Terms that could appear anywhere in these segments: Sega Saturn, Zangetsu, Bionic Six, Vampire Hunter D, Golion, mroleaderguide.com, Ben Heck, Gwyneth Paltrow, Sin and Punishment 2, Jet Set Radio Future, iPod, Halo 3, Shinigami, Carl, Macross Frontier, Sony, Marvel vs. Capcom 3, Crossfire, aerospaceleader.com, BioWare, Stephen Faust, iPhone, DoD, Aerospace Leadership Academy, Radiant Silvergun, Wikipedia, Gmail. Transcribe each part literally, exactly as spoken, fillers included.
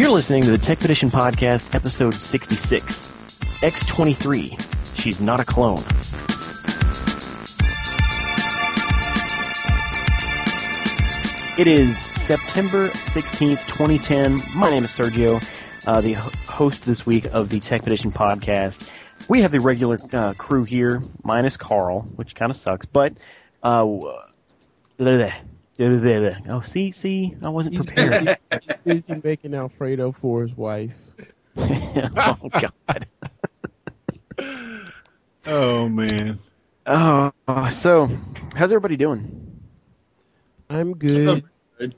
You're listening to the Tech Petition Podcast, episode sixty-six, X twenty-three, She's Not a Clone. It is September sixteenth, twenty ten. My name is Sergio, uh, the host this week of the Tech Petition Podcast. We have the regular uh, crew here, minus Carl, which kind of sucks, but... Uh, Oh, see, see, I wasn't he's prepared. Busy, he's busy making Alfredo for his wife. Oh, God. Oh, man. Oh, so, how's everybody doing? I'm good. good.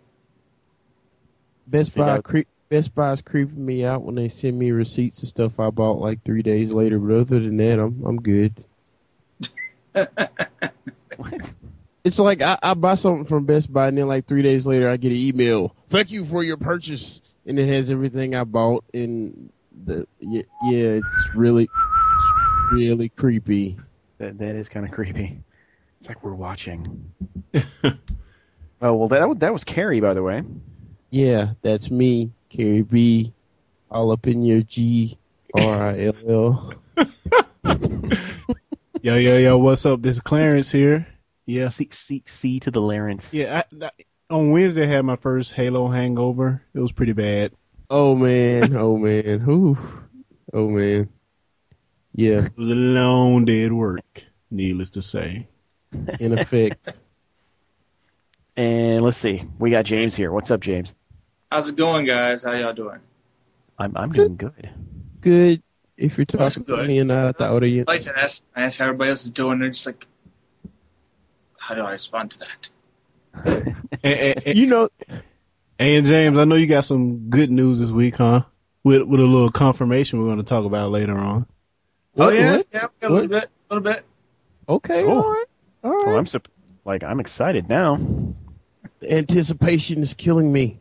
Best Buy cre- Best Buy's creeping me out when they send me receipts and stuff I bought like three days later, but other than that, I'm I'm good. What? It's like I, I buy something from Best Buy, and then like three days later, I get an email. Thank you for your purchase, and it has everything I bought. And the yeah, yeah it's really, it's really creepy. That that is kind of creepy. It's like we're watching. Oh well, that that was Carrie, by the way. Yeah, that's me, Carrie B, all up in your G R I L L. Yo yo yo, what's up? This is Clarence here. Yeah, C, C, C to the Larynx. Yeah, I, I, on Wednesday I had my first Halo hangover. It was pretty bad. Oh, man. Oh, man. Ooh. Oh, man. Yeah. It was a long day at work, needless to say. In effect. And let's see. We got James here. What's up, James? How's it going, guys? How y'all doing? I'm I'm doing good. Good. If you're talking to me and not at the audience. I like to ask, I ask how everybody else is doing. They're just like... How do I respond to that? and, and, and, you know, and James, I know you got some good news this week, huh? With with a little confirmation we're going to talk about later on. Oh what, yeah, what? yeah, a little what? bit, a little bit. Okay, cool. all right, all right. Well, I'm sup- like I'm excited now. The anticipation is killing me.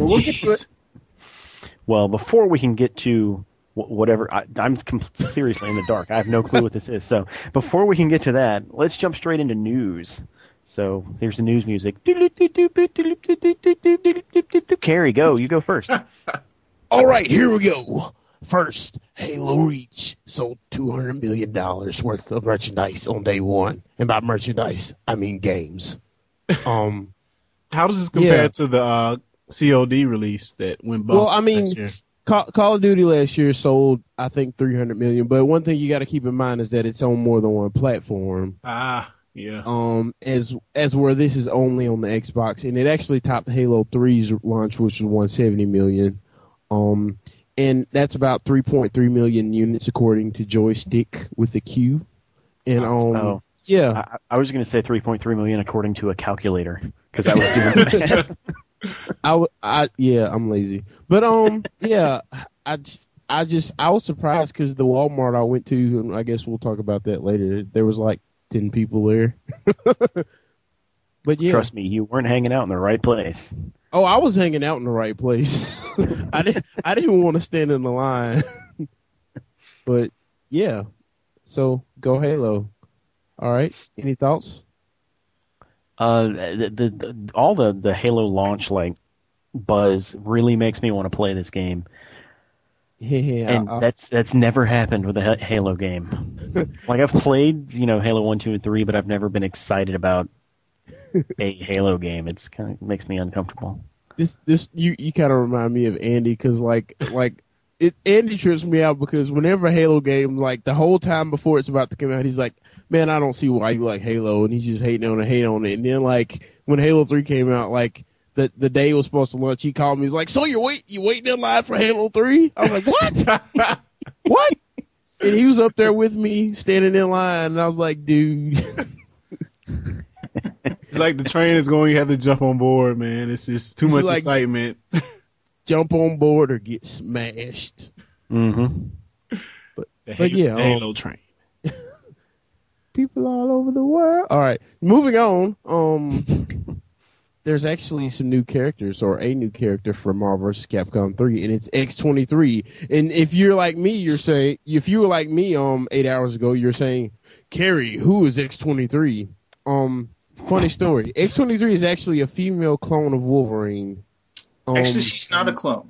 Look at it. Well, before we can get to. Whatever, I, I'm completely, seriously in the dark. I have no clue what this is. So before we can get to that, let's jump straight into news. So here's the news music. Carrie, go. You go first. All right, here we go. First, Halo Reach sold two hundred million dollars worth of merchandise on day one. And by merchandise, I mean games. Um, How does this compare yeah. to the uh, C O D release that went bump? Well, I mean... Last year? Call, Call of Duty last year sold, I think, three hundred million dollars. But one thing you got to keep in mind is that it's on more than one platform. Ah, yeah. Um, as as where this is only on the Xbox, and it actually topped Halo three's launch, which was one hundred seventy million dollars. Um, and that's about three point three million units according to joystick with a Q. And um, oh, yeah, I, I was going to say three point three million according to a calculator because I was doing the math. I, I yeah I'm lazy but um yeah I, I just I was surprised because the Walmart I went to, and I guess we'll talk about that later, there was like ten people there. But yeah, trust me, you weren't hanging out in the right place. Oh, I was hanging out in the right place. I didn't I didn't want to stand in the line. But yeah, so go Halo. All right, any thoughts? Uh, the, the, the all the, the Halo launch like buzz really makes me want to play this game. Yeah, and I'll, that's that's never happened with a Halo game. Like I've played, you know, Halo one, two, and three, but I've never been excited about a Halo game. It's kind of makes me uncomfortable. This this you, you kind of remind me of Andy because like like it Andy trips me out because whenever a Halo game, like the whole time before it's about to come out, he's like, man, I don't see why you like Halo, and he's just hating on it, hating on it. And then, like, when Halo three came out, like, the the day was supposed to launch, he called me. He's like, so you're wait, you waiting in line for Halo three? I was like, what? What? And he was up there with me, standing in line, and I was like, dude. It's like the train is going, you have to jump on board, man. It's just too it's much like, excitement. Jump on board or get smashed. Mm-hmm. But, the but Halo, yeah. The Halo um, train. People all over the world. All right, moving on. Um, there's actually some new characters, or a new character for Marvel versus. Capcom three, and it's X twenty-three. And if you're like me, you're saying, if you were like me, um, eight hours ago, you're saying, Carrie, who is X twenty-three? Um, funny story. X twenty-three is actually a female clone of Wolverine. Um, actually, she's not a clone.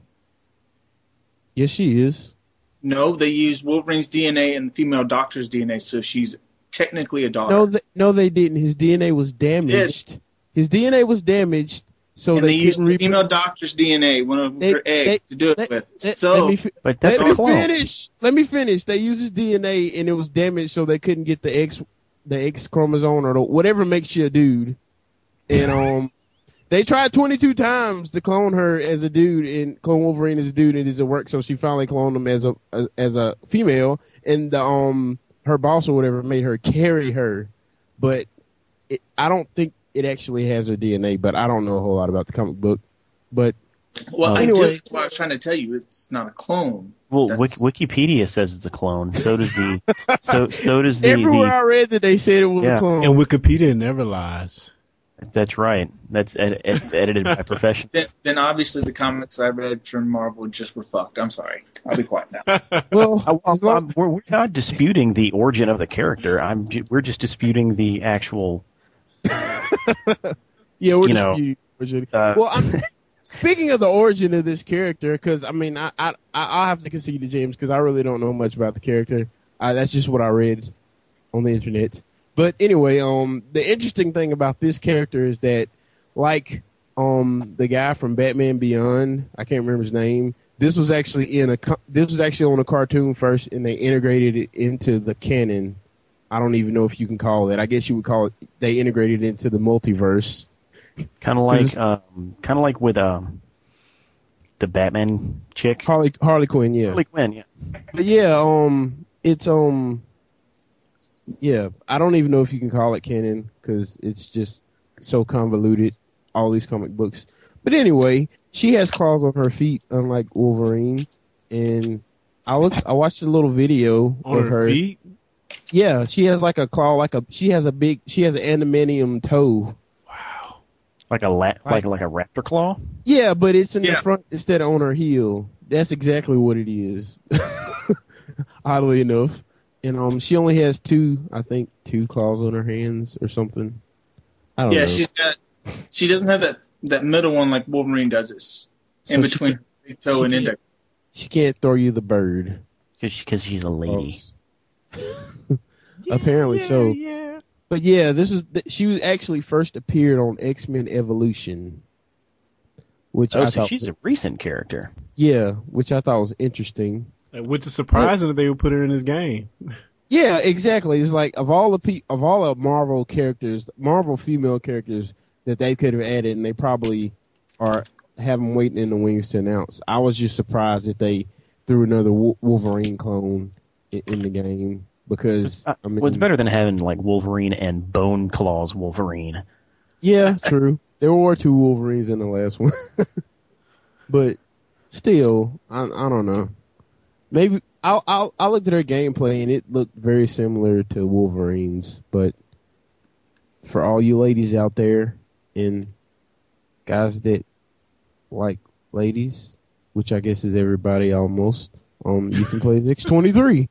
Yes, she is. No, they used Wolverine's D N A and the female doctor's D N A, so she's technically a daughter. No, they, no, they didn't. His D N A was damaged. Yes. His D N A was damaged, so and they, they used the female doctor's D N A, one of they, her eggs, they, to do it they, with. They, so, let me, but that's let me finish. Let me finish. They used his D N A, and it was damaged, so they couldn't get the X, the X chromosome or the, whatever makes you a dude. And um, they tried twenty-two times to clone her as a dude, and clone Wolverine as a dude, and it doesn't work. So she finally cloned him as a as a female, and the, um, her boss or whatever made her carry her. But it, I don't think it actually has her D N A. But I don't know a whole lot about the comic book. But well, um, I anyway, just, well, I was trying to tell you, it's not a clone. Well, Wik- Wikipedia says it's a clone. So does the so so does the everywhere the, I read that they said it was yeah. a clone. And Wikipedia never lies. That's right. That's ed- ed- edited by profession. Then, then obviously the comments I read from Marvel just were fucked. I'm sorry. I'll be quiet now. Well, I, I, I'm, we're, we're not disputing the origin of the character. I'm. We're just disputing the actual. yeah, we're you disputing origin. Uh, well, I'm, speaking of the origin of this character, because I mean, I I I'll have to concede to James because I really don't know much about the character. I, that's just what I read on the internet. But anyway, um, the interesting thing about this character is that, like, um, the guy from Batman Beyond, I can't remember his name. This was actually in a this was actually on a cartoon first, and they integrated it into the canon. I don't even know if you can call it. I guess you would call it. They integrated it into the multiverse. Kind of like, um, kind of like with um, the Batman chick, Harley Harley Quinn, yeah, Harley Quinn, yeah. But yeah, um, it's um. Yeah, I don't even know if you can call it canon because it's just so convoluted, all these comic books. But anyway, she has claws on her feet, unlike Wolverine. And I looked, I watched a little video on of her. her feet? Yeah, she has like a claw, like a she has a big, she has an adamantium toe. Wow, like a la- like like a raptor claw. Yeah, but it's in yeah. the front instead of on her heel. That's exactly what it is. Oddly enough. And um, she only has two, I think, two claws on her hands or something. I don't yeah, know. Yeah, she's got. She doesn't have that, that middle one like Wolverine does. It's in so between she, her toe and index. She can't throw you the bird because she's a lady. Oh. Apparently yeah, so. Yeah. But yeah, this is she was actually first appeared on X-Men Evolution, which oh, I so thought she's was, a recent character. Yeah, which I thought was interesting. Which is surprising that they would put her in this game. Yeah, exactly. It's like of all the pe- of all the Marvel characters, Marvel female characters that they could have added, and they probably are have them waiting in the wings to announce. I was just surprised that they threw another Wolverine clone in, in the game because I mean, well, it's better than having like Wolverine and Bone Claws Wolverine. Yeah, true. There were two Wolverines in the last one, but still, I, I don't know. Maybe I I I looked at her gameplay and it looked very similar to Wolverine's, but for all you ladies out there and guys that like ladies, which I guess is everybody almost, um, you can play X twenty-three.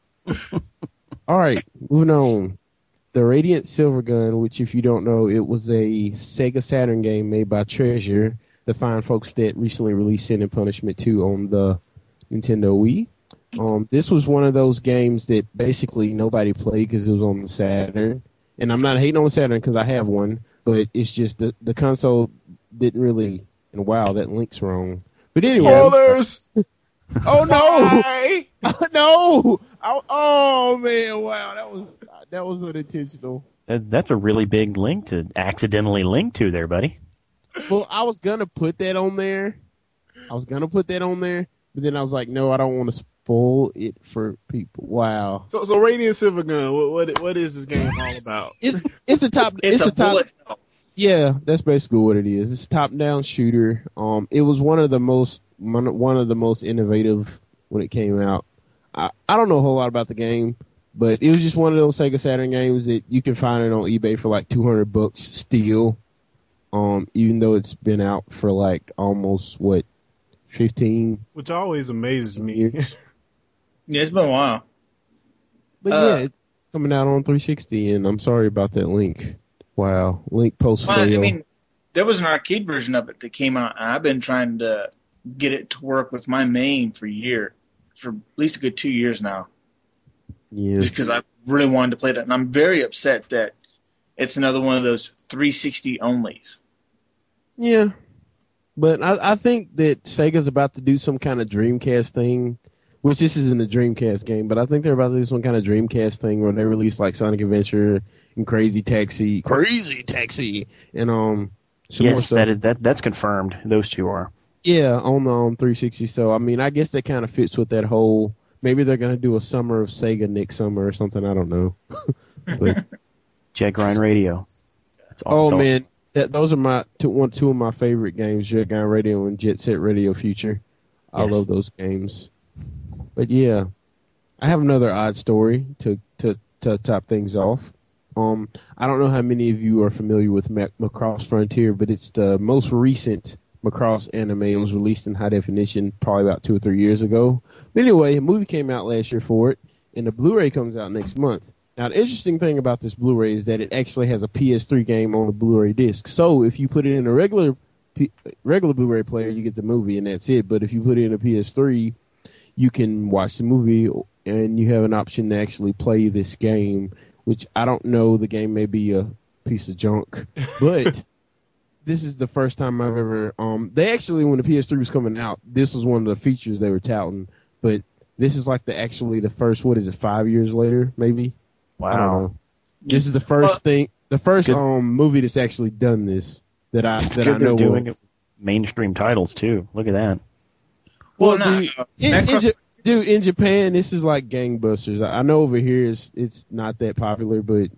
All right, moving on. The Radiant Silvergun, which if you don't know, it was a Sega Saturn game made by Treasure, the fine folks that recently released Sin and Punishment two on the Nintendo Wii. Um, this was one of those games that basically nobody played because it was on the Saturn. And I'm not hating on Saturn because I have one, but it's just the, the console didn't really... And wow, that link's wrong. But anyway... Spoilers! Oh, no! No! Oh, oh, man, wow, that was that was unintentional. That, that's a really big link to accidentally link to there, buddy. Well, I was going to put that on there. I was going to put that on there, but then I was like, no, I don't want to... Sp- Full it for people. Wow. So, so Radiant Silvergun. What, what, what is this game all about? It's, it's a top. It's, it's a, a top. Bullet. Yeah, that's basically what it is. It's a top-down shooter. Um, it was one of the most, one of the most innovative when it came out. I, I don't know a whole lot about the game, but it was just one of those Sega Saturn games that you can find it on eBay for like two hundred bucks still. Um, even though it's been out for like almost what fifteen, which always amazes years. me. Yeah, it's been a while. But uh, yeah, it's coming out on three sixty, and I'm sorry about that link. Wow, link post well, fail. I mean, there was an arcade version of it that came out, and I've been trying to get it to work with my main for a year. for at least a good two years now. Yeah. Just because I really wanted to play that. And I'm very upset that it's another one of those three sixty onlys. Yeah. But I, I think that Sega's about to do some kind of Dreamcast thing, which this isn't a Dreamcast game, but I think they're about to do some kind of Dreamcast thing where they release like Sonic Adventure and Crazy Taxi. Crazy Taxi! And um, some yes, more stuff. That is, that, that's confirmed. Those two are. Yeah, on um, three sixty. So, I mean, I guess that kind of fits with that whole... Maybe they're going to do a Summer of Sega next summer or something. I don't know. But, Jack Ryan Radio. It's all, oh, it's man. That, those are my two, one, two of my favorite games, Jet Guy Radio and Jet Set Radio Future. I yes. love those games. But, yeah, I have another odd story to, to, to top things off. Um, I don't know how many of you are familiar with Mac- Macross Frontier, but it's the most recent Macross anime. It was released in high definition probably about two or three years ago. But anyway, a movie came out last year for it, and the Blu-ray comes out next month. Now, the interesting thing about this Blu-ray is that it actually has a P S three game on the Blu-ray disc. So if you put it in a regular P- regular Blu-ray player, you get the movie, and that's it. But if you put it in a P S three, you can watch the movie, and you have an option to actually play this game, which I don't know. The game may be a piece of junk, but... This is the first time I've ever, um, they actually, when the P S three was coming out, this was one of the features they were touting, but this is like the, actually the first, what is it, five years later, maybe? Wow. I don't know. This is the first well, thing, the first, um, movie that's actually done this that I, that I know of. Doing it with mainstream titles too. Look at that. Well, well no, dude, uh, in, in, ja- dude, in Japan, this is like gangbusters. I, I know over here it's, it's not that popular, but.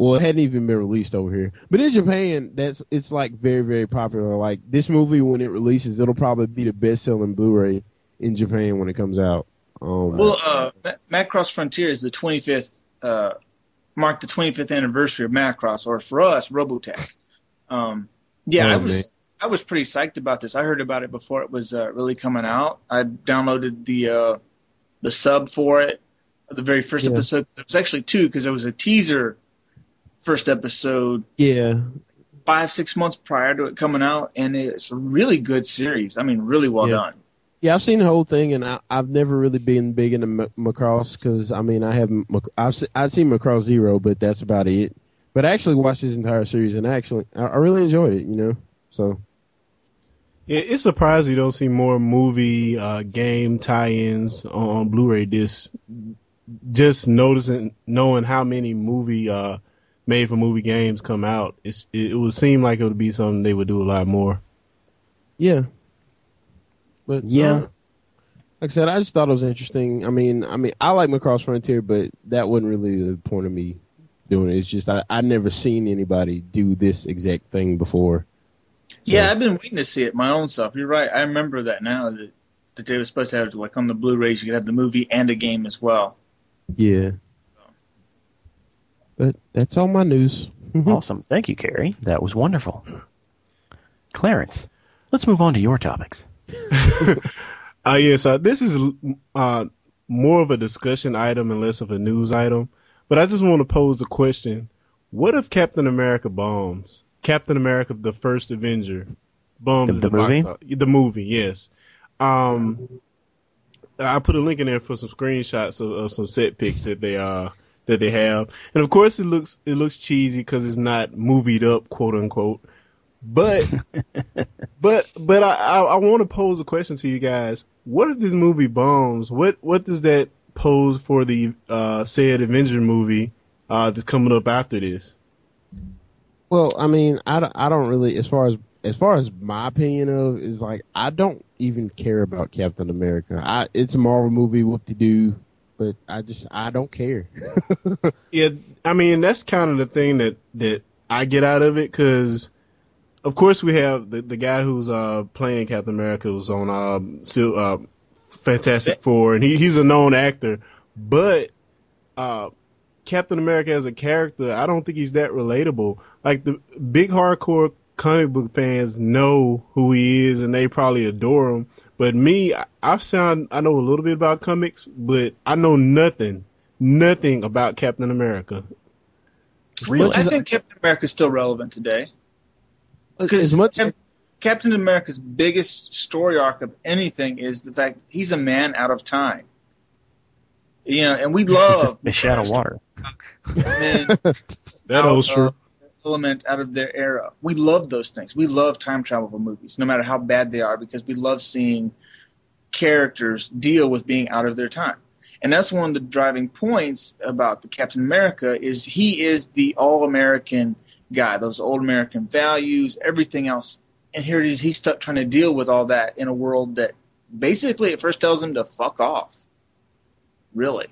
Well, it hadn't even been released over here. But in Japan, that's it's like very, very popular. Like this movie, when it releases, it'll probably be the best-selling Blu-ray in Japan when it comes out. Um, well, uh, Macross Frontier is the twenty-fifth, uh, marked the twenty-fifth anniversary of Macross, or for us, Robotech. Um, yeah, oh, I was man. I was pretty psyched about this. I heard about it before it was uh, really coming out. I downloaded the uh, the sub for it, the very first yeah. episode. There was actually two because there was a teaser. First episode, yeah, five six months prior to it coming out, and it's a really good series. I mean, really well yeah. done. Yeah, I've seen the whole thing, and I, I've never really been big into M- Macross because I mean, I haven't. I've se- I've seen Macross Zero, but that's about it. But I actually watched this entire series, and I actually I, I really enjoyed it. You know, so yeah, it's surprising you don't see more movie uh, game tie-ins on, on Blu-ray discs. Just noticing, knowing how many movie. Uh, made for movie games come out, it's, it would seem like it would be something they would do a lot more. Yeah. But yeah. Um, like I said, I just thought it was interesting. I mean, I mean, I like Macross Frontier, but that wasn't really the point of me doing it. It's just I, I'd never seen anybody do this exact thing before. So. Yeah, I've been waiting to see it my own self. You're right. I remember that now, that, that they were supposed to have, like, on the Blu-rays, you could have the movie and a game as well. Yeah. But that's all my news. Awesome. Thank you, Carrie. That was wonderful. Clarence, let's move on to your topics. uh, yes, uh, this is uh, more of a discussion item and less of a news item. But I just want to pose a question. What if Captain America bombs? Captain America, the first Avenger, bombs the, the, the movie? Box office. The movie, yes. Um, I put a link in there for some screenshots of, of some set pics that they uh that they have. And of course it looks it looks cheesy because it's not movied up, quote unquote. But but but I, I, I want to pose a question to you guys. What if this movie bombs? What what does that pose for the uh, said Avenger movie uh, that's coming up after this? Well, I mean, I don't, I don't really, as far as as far as my opinion of is like I don't even care about Captain America. I it's a Marvel movie, whoop de doo. But I just, I don't care. yeah, I mean, that's kind of the thing that, that I get out of it because, of course, we have the, the guy who's uh, playing Captain America was on uh, uh, Fantastic Four, and he, he's a known actor. But uh, Captain America as a character, I don't think he's that relatable. Like, the big hardcore comic book fans know who he is, and they probably adore him. But me, I sound I know a little bit about comics, but I know nothing, nothing about Captain America. Really, I think Captain America is still relevant today. Because Captain Captain America's biggest story arc of anything is the fact he's a man out of time. You know, and we love a shot of water. That holds true. Element out of their era. We love those things. We love time travel movies, no matter how bad they are, because we love seeing characters deal with being out of their time. And that's one of the driving points about the Captain America is he is the all-American guy, those old American values, everything else. And here it is, he's stuck trying to deal with all that in a world that basically at first tells him to fuck off. Really.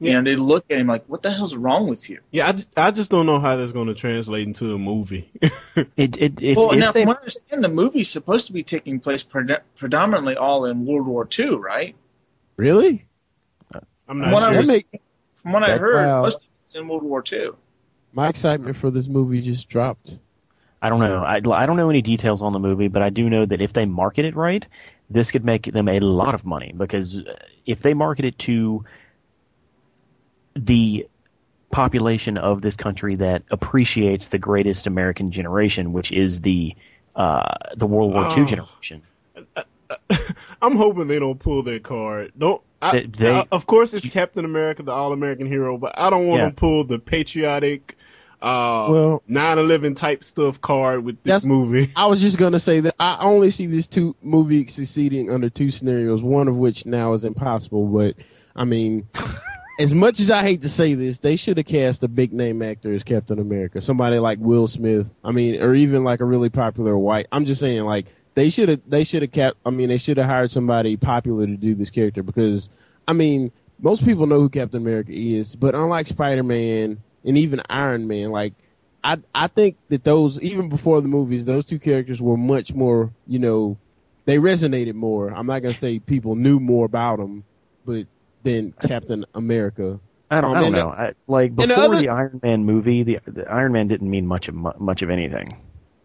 Yeah. You know, they look at him like, what the hell's wrong with you? Yeah, I just, I just don't know how that's going to translate into a movie. it, it, it, well, it, now, from what I understand, the movie's supposed to be taking place pre- predominantly all in World War Two, right? Really? I'm not sure. I was, make, from what I heard, wow. Most of it's in World War Two. My excitement for this movie just dropped. I don't know. I, I don't know any details on the movie, but I do know that if they market it right, this could make them a lot of money. Because if they market it to the population of this country that appreciates the greatest American generation, which is the uh, the World War Two oh. generation. I, I, I'm hoping they don't pull their card. Don't. I, they, they, I, of course, it's Captain America, the all-American hero, but I don't want yeah. to pull the patriotic uh, well, nine eleven type stuff card with this movie. I was just going to say that I only see this two movie succeeding under two scenarios, one of which now is impossible, but, I mean... As much as I hate to say this, they should have cast a big-name actor as Captain America, somebody like Will Smith. I mean, or even like a really popular white. I'm just saying, like they should have, they should have kept. I mean, they should have hired somebody popular to do this character because, I mean, most people know who Captain America is, but unlike Spider-Man and even Iron Man, like I, I think that those even before the movies, those two characters were much more, you know, they resonated more. I'm not gonna say people knew more about them, but. Than Captain America. I don't, um, I don't know. The, I, like before the, other, the Iron Man movie, the, the Iron Man didn't mean much of much of anything.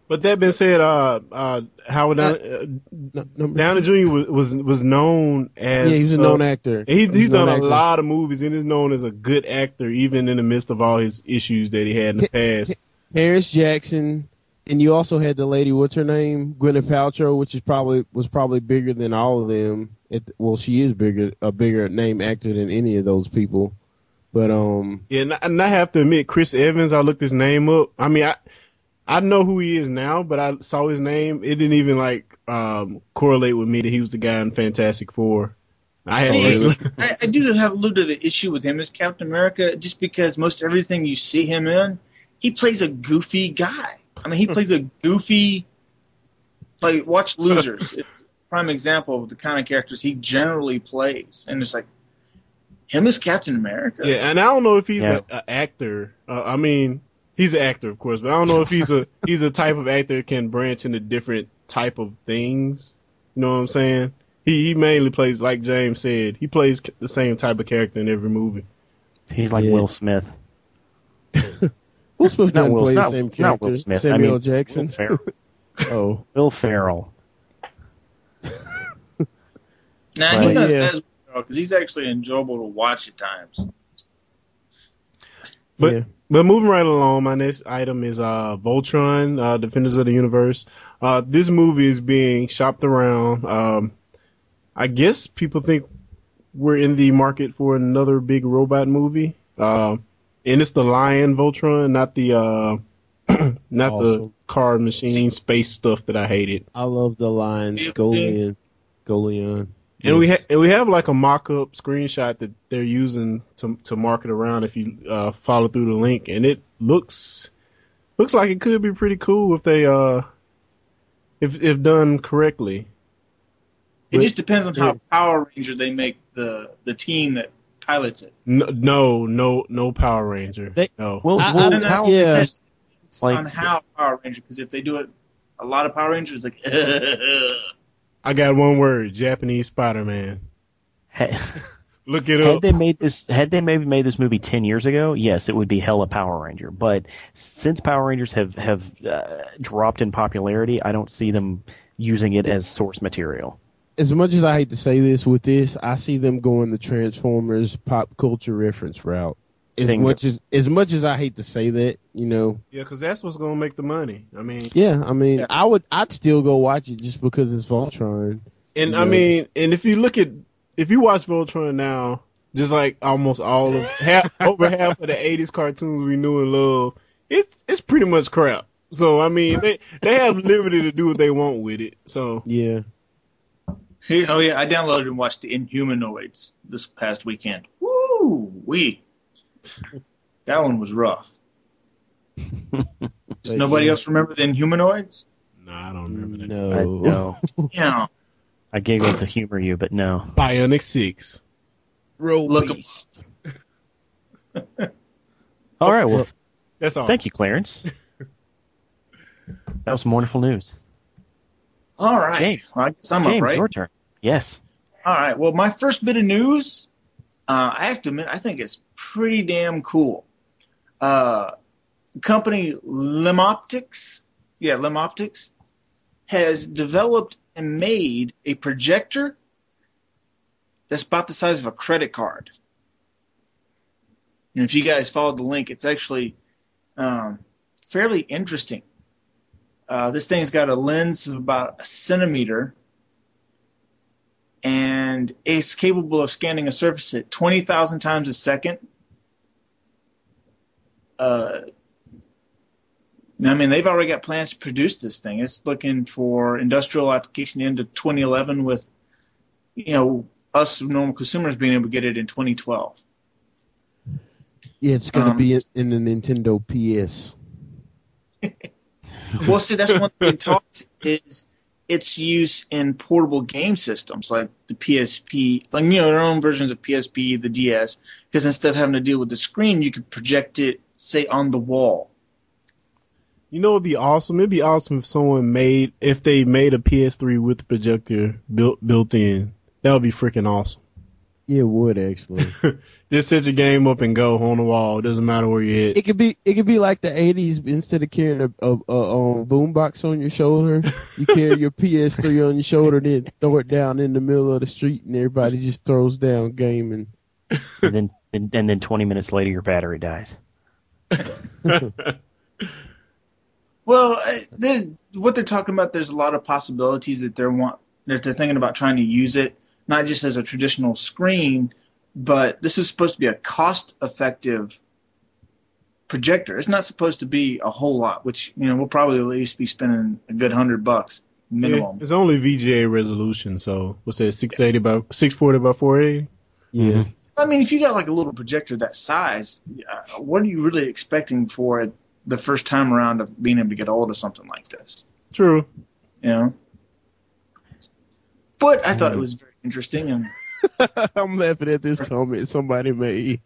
But that being said, uh, uh, Howard Downey uh, no, Junior was, was was known as yeah, he was a known uh, actor. He, he's, he's known done actor. a lot of movies and is known as a good actor, even in the midst of all his issues that he had in the T- past. T- Terrence Jackson, and you also had the lady, what's her name, Gwyneth Paltrow, which is probably was probably bigger than all of them. It, well, she is bigger, a bigger name actor than any of those people, but um. Yeah, and I, and I have to admit, Chris Evans. I looked his name up. I mean, I I know who he is now, but I saw his name. It didn't even like um, correlate with me that he was the guy in Fantastic Four. I see, I, I do have a little bit of an issue with him as Captain America, just because most everything you see him in, he plays a goofy guy. I mean, he plays a goofy. Like, watch Losers. It's, prime example of the kind of characters he generally plays, and it's like him as Captain America. Yeah, and I don't know if he's yeah. an actor. Uh, I mean, he's an actor, of course, but I don't know if he's a he's a type of actor that can branch into different type of things. You know what I'm saying? He he mainly plays, like James said, he plays the same type of character in every movie. He's like yeah. Will Smith. Will Smith doesn't play the same character. Not Will Smith. Samuel I mean, Jackson. Will Ferrell. oh, Will Ferrell. Nah, but, he's not yeah. as bad as Will, because he's actually enjoyable to watch at times. But yeah. but moving right along, my next item is uh, Voltron, uh, Defenders of the Universe. Uh, this movie is being shopped around. Um, I guess people think we're in the market for another big robot movie, uh, and it's the lion Voltron, not the uh, not awesome. the car machine space stuff that I hated. I love the lion Golion, Golion. And yes. we ha- and we have like a mock-up screenshot that they're using to to market around if you uh, follow through the link, and it looks looks like it could be pretty cool if they uh if if done correctly. It but, just depends on how yeah. Power Ranger they make the the team that pilots it. No, no, no, no Power Ranger. They, no. Well, I, well I, Power yeah. like, on how Power Ranger, because if they do it, a lot of Power Rangers like. I got one word: Japanese Spider-Man. Hey, look it up. Had they made this, had they maybe made this movie ten years ago, yes, it would be hella Power Ranger. But since Power Rangers have have uh, dropped in popularity, I don't see them using it as source material. As much as I hate to say this, with this, I see them going the Transformers pop culture reference route. As much as as much as I hate to say that, you know. Yeah, because that's what's gonna make the money. I mean. Yeah, I mean, yeah. I would, I'd still go watch it just because it's Voltron. And I know? mean, and if you look at, if you watch Voltron now, just like almost all of half, over half of the eighties cartoons we knew and loved, it's it's pretty much crap. So I mean, they they have liberty to do what they want with it. So yeah. Hey, oh yeah, I downloaded and watched the Inhumanoids this past weekend. Woo wee. That one was rough. Does nobody yeah. else remember the Inhumanoids? No, I don't remember that. No. I, no. Yeah. I giggled to humor you, but no. Bionic Six. Released. All right, well, that's all. Thank you, Clarence. That was some wonderful news. All right. James, well, I guess I'm James, up, right? Your turn. Yes. All right, well, my first bit of news, uh, I have to admit, I think it's pretty damn cool. Uh, the company Limoptics, yeah, Limoptics, has developed and made a projector that's about the size of a credit card. And if you guys followed the link, it's actually um, fairly interesting. Uh, this thing's got a lens of about a centimeter, and it's capable of scanning a surface at twenty thousand times a second. Uh, I mean, they've already got plans to produce this thing. It's looking for industrial application into twenty eleven with, you know, us normal consumers being able to get it in twenty twelve. Yeah, it's going to um, be in the Nintendo P S. Well, see, that's one thing talked is its use in portable game systems like the P S P, like, you know, their own versions of P S P, the D S, because instead of having to deal with the screen, you could project it, say, on the wall. You know, it'd be awesome. It'd be awesome if someone made, if they made a P S three with the projector built built in. That would be freaking awesome. Yeah, it would actually. Just set your game up and go on the wall. It doesn't matter where you're at. It could be, it could be like the eighties. Instead of carrying a, a, a, a boombox on your shoulder, you carry your P S three on your shoulder, then throw it down in the middle of the street, and everybody just throws down game. And, and then and, and then twenty minutes later, your battery dies. Well, they're, what they're talking about, there's a lot of possibilities that they're want that they're thinking about trying to use it, not just as a traditional screen, but this is supposed to be a cost-effective projector. It's not supposed to be a whole lot, which, you know, we'll probably at least be spending a good hundred bucks minimum. It's only V G A resolution, so what's that, six eighty yeah. by six forty by four eighty? Yeah. Mm-hmm. I mean, if you got like a little projector that size, what are you really expecting for it the first time around of being able to get hold of something like this? True. You know? But I thought it was very interesting. And I'm laughing at this comment somebody made.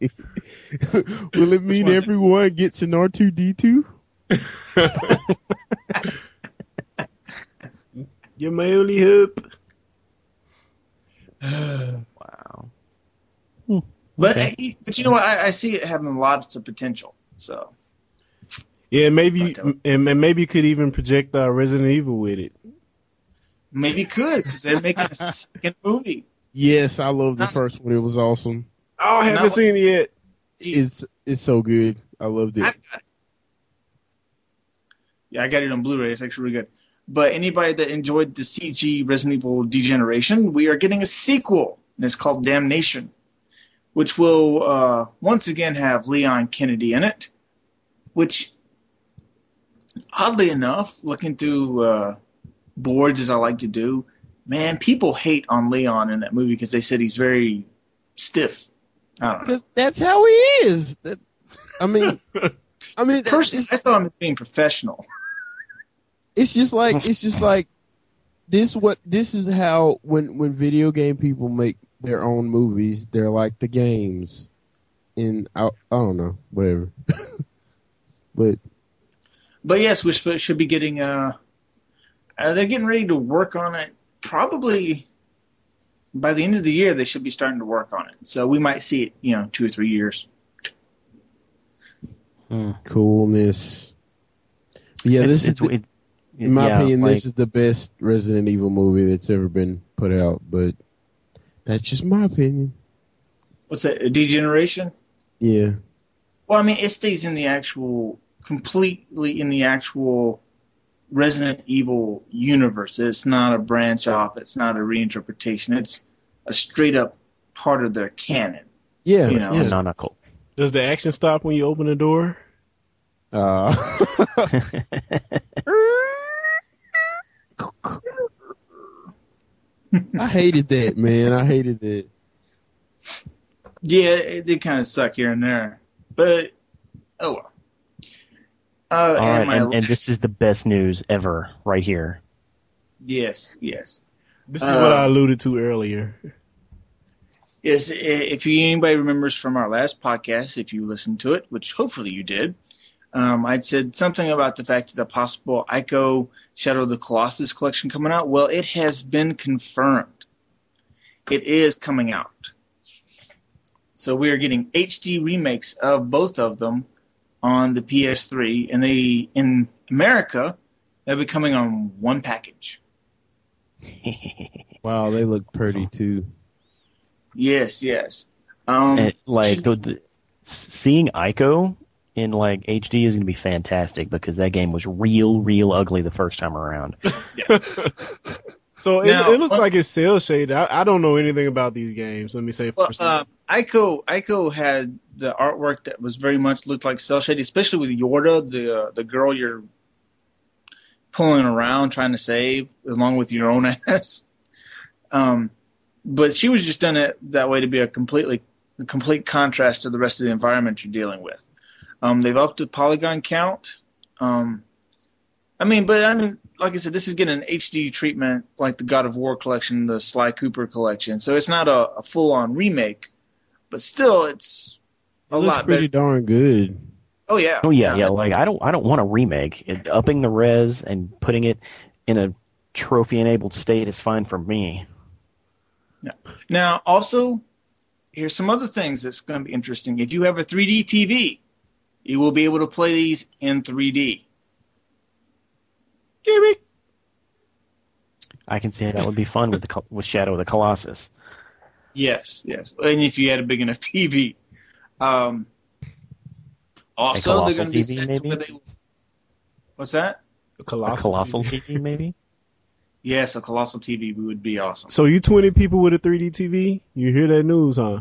Will it mean everyone it? gets an R two D two? You're my only hope. Wow. Hmm. But okay. But you know what? I, I see it having lots of potential. So. Yeah, maybe and, and maybe you could even project uh, Resident Evil with it. Maybe it could, because they're making a second movie. Yes, I love the first one. It was awesome. Oh, I haven't seen it yet. It's it's so good. I loved it. I got it. Yeah, I got it on Blu-ray. It's actually really good. But anybody that enjoyed the C G Resident Evil Degeneration, we are getting a sequel, and it's called Damnation, which will uh, once again have Leon Kennedy in it, which, oddly enough, looking through uh, boards as I like to do, man, people hate on Leon in that movie because they said he's very stiff. I don't know. That's how he is. That, I mean, I mean, personally, I saw him as being professional. It's just like it's just like this. What this is how when when video game people make their own movies, they're like the games, and I, I don't know, whatever. but but yes, we should be getting. Uh, they're getting ready to work on it. Probably by the end of the year, they should be starting to work on it. So we might see it, you know, two or three years. Hmm. Coolness. Yeah, it's, this it's, is the, it, in my yeah, opinion, like, this is the best Resident Evil movie that's ever been put out. But that's just my opinion. What's that? A Degeneration? Yeah. Well, I mean, it stays in the actual, completely in the actual Resident Evil universe. It's not a branch off. It's not a reinterpretation. It's a straight up part of their canon. Yeah, you know? It's canonical. Does the action stop when you open the door? Uh. I hated that, man. I hated that. Yeah, it did kind of suck here and there. But, oh well. Uh, All and, right, and, and this is the best news ever right here. Yes, yes. This is uh, what I alluded to earlier. Yes, if you, anybody remembers from our last podcast, if you listened to it, which hopefully you did, um, I'd said something about the fact that a possible I C O Shadow of the Colossus collection coming out. Well, it has been confirmed. It is coming out. So we are getting H D remakes of both of them on the P S three, and they in America they'll be coming on one package. Wow, they look pretty too. Yes, yes. Um, and, like the, seeing I C O in like H D is going to be fantastic because that game was real, real ugly the first time around. Yeah. So now, it, it looks well, like it's cell shaded. I, I don't know anything about these games. Let me say well, for uh, I C O I C O had the artwork that was very much looked like cell shaded, especially with Yorda, the uh, the girl you're pulling around trying to save, along with your own ass. Um, but she was just done it that way to be a completely a complete contrast to the rest of the environment you're dealing with. Um, they've upped the polygon count. Um, I mean, but I mean. Like I said, this is getting an H D treatment like the God of War collection, the Sly Cooper collection. So it's not a, a full-on remake, but still, it's a it looks lot pretty better. Darn good. Oh yeah. Oh yeah, yeah. Like I don't, I don't want a remake. It, upping the res and putting it in a trophy-enabled state is fine for me. No. Now, also, here's some other things that's going to be interesting. If you have a three D T V, you will be able to play these in three D. Gimmick. I can see that would be fun with the with Shadow of the Colossus. Yes, yes, and if you had a big enough T V. Um, also, they're going to be set maybe? Where they. What's that? A colossal, a colossal T V, T V maybe. Yes, a colossal T V would be awesome. So you twenty people with a three D T V? You hear that news, huh?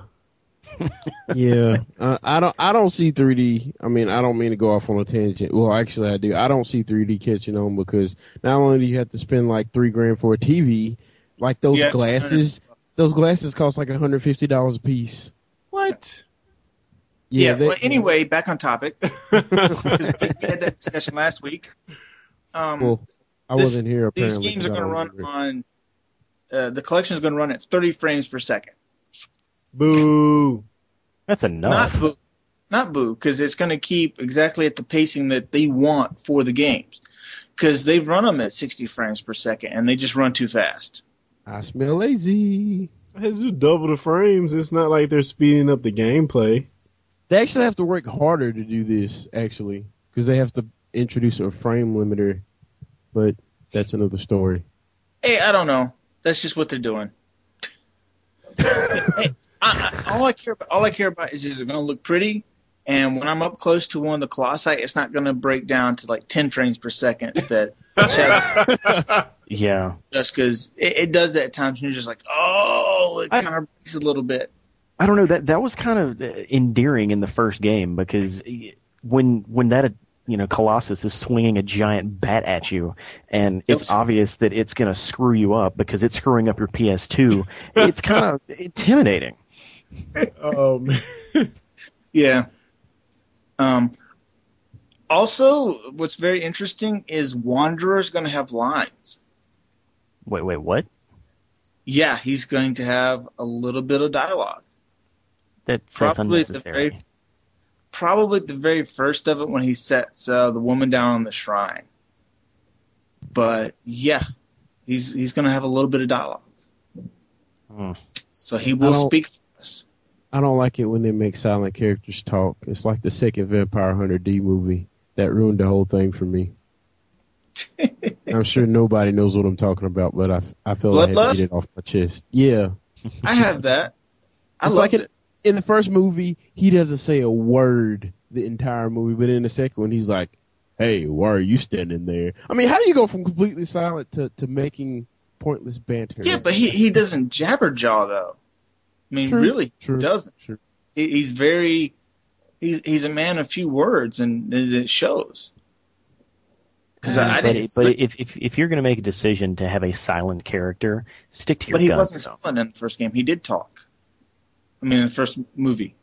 Yeah, uh, I don't. I don't see three D. I mean, I don't mean to go off on a tangent. Well, actually, I do. I don't see three D catching on because not only do you have to spend like three grand for a T V, like those yeah, glasses. Those glasses cost like one hundred fifty dollars a piece. What? Yeah. yeah they, well, anyway, back on topic. We had that discussion last week. Um, well, I this, wasn't here. Apparently, these games are going to run agree. on. Uh, the collection is going to run at thirty frames per second. Boo. That's enough. Not boo. Not boo, because it's going to keep exactly at the pacing that they want for the games. Because they run them at sixty frames per second, and they just run too fast. I smell lazy. It's just double the frames. It's not like they're speeding up the gameplay. They actually have to work harder to do this, actually, because they have to introduce a frame limiter. But that's another story. Hey, I don't know. That's just what they're doing. Hey. I, I, all I care about, all I care about is, is it going to look pretty? And when I'm up close to one of the colossi, it's not going to break down to like ten frames per second. That Shadow, yeah, just because it, it does that at times, and you're just like, oh, it kind of breaks a little bit. I don't know that that was kind of endearing in the first game because when when that you know Colossus is swinging a giant bat at you, and it's Oops. obvious that it's going to screw you up because it's screwing up your P S two. It's kind of intimidating. um, yeah. Um, also, what's very interesting is Wanderer's going to have lines. Wait, wait, what? Yeah, he's going to have a little bit of dialogue. That's probably the very, probably the very first of it when he sets uh, the woman down on the shrine. But yeah, he's he's going to have a little bit of dialogue. Hmm. So he will speak. I don't like it when they make silent characters talk. It's like the second Vampire Hunter D movie. That ruined the whole thing for me. I'm sure nobody knows what I'm talking about, but I, I feel like I had to get it off my chest. Yeah. I have that. I it's like it. In the first movie, he doesn't say a word the entire movie, but in the second one, he's like, hey, why are you standing there? I mean, how do you go from completely silent to, to making pointless banter? Yeah, but he, he doesn't jabberjaw, though. I mean, true, really, true, he doesn't. True. He, he's very he's, – he's a man of few words, and it shows. Because I, I but, didn't, but if, if if you're going to make a decision to have a silent character, stick to your guns. But he wasn't silent in the first game. He did talk. I mean, in the first movie.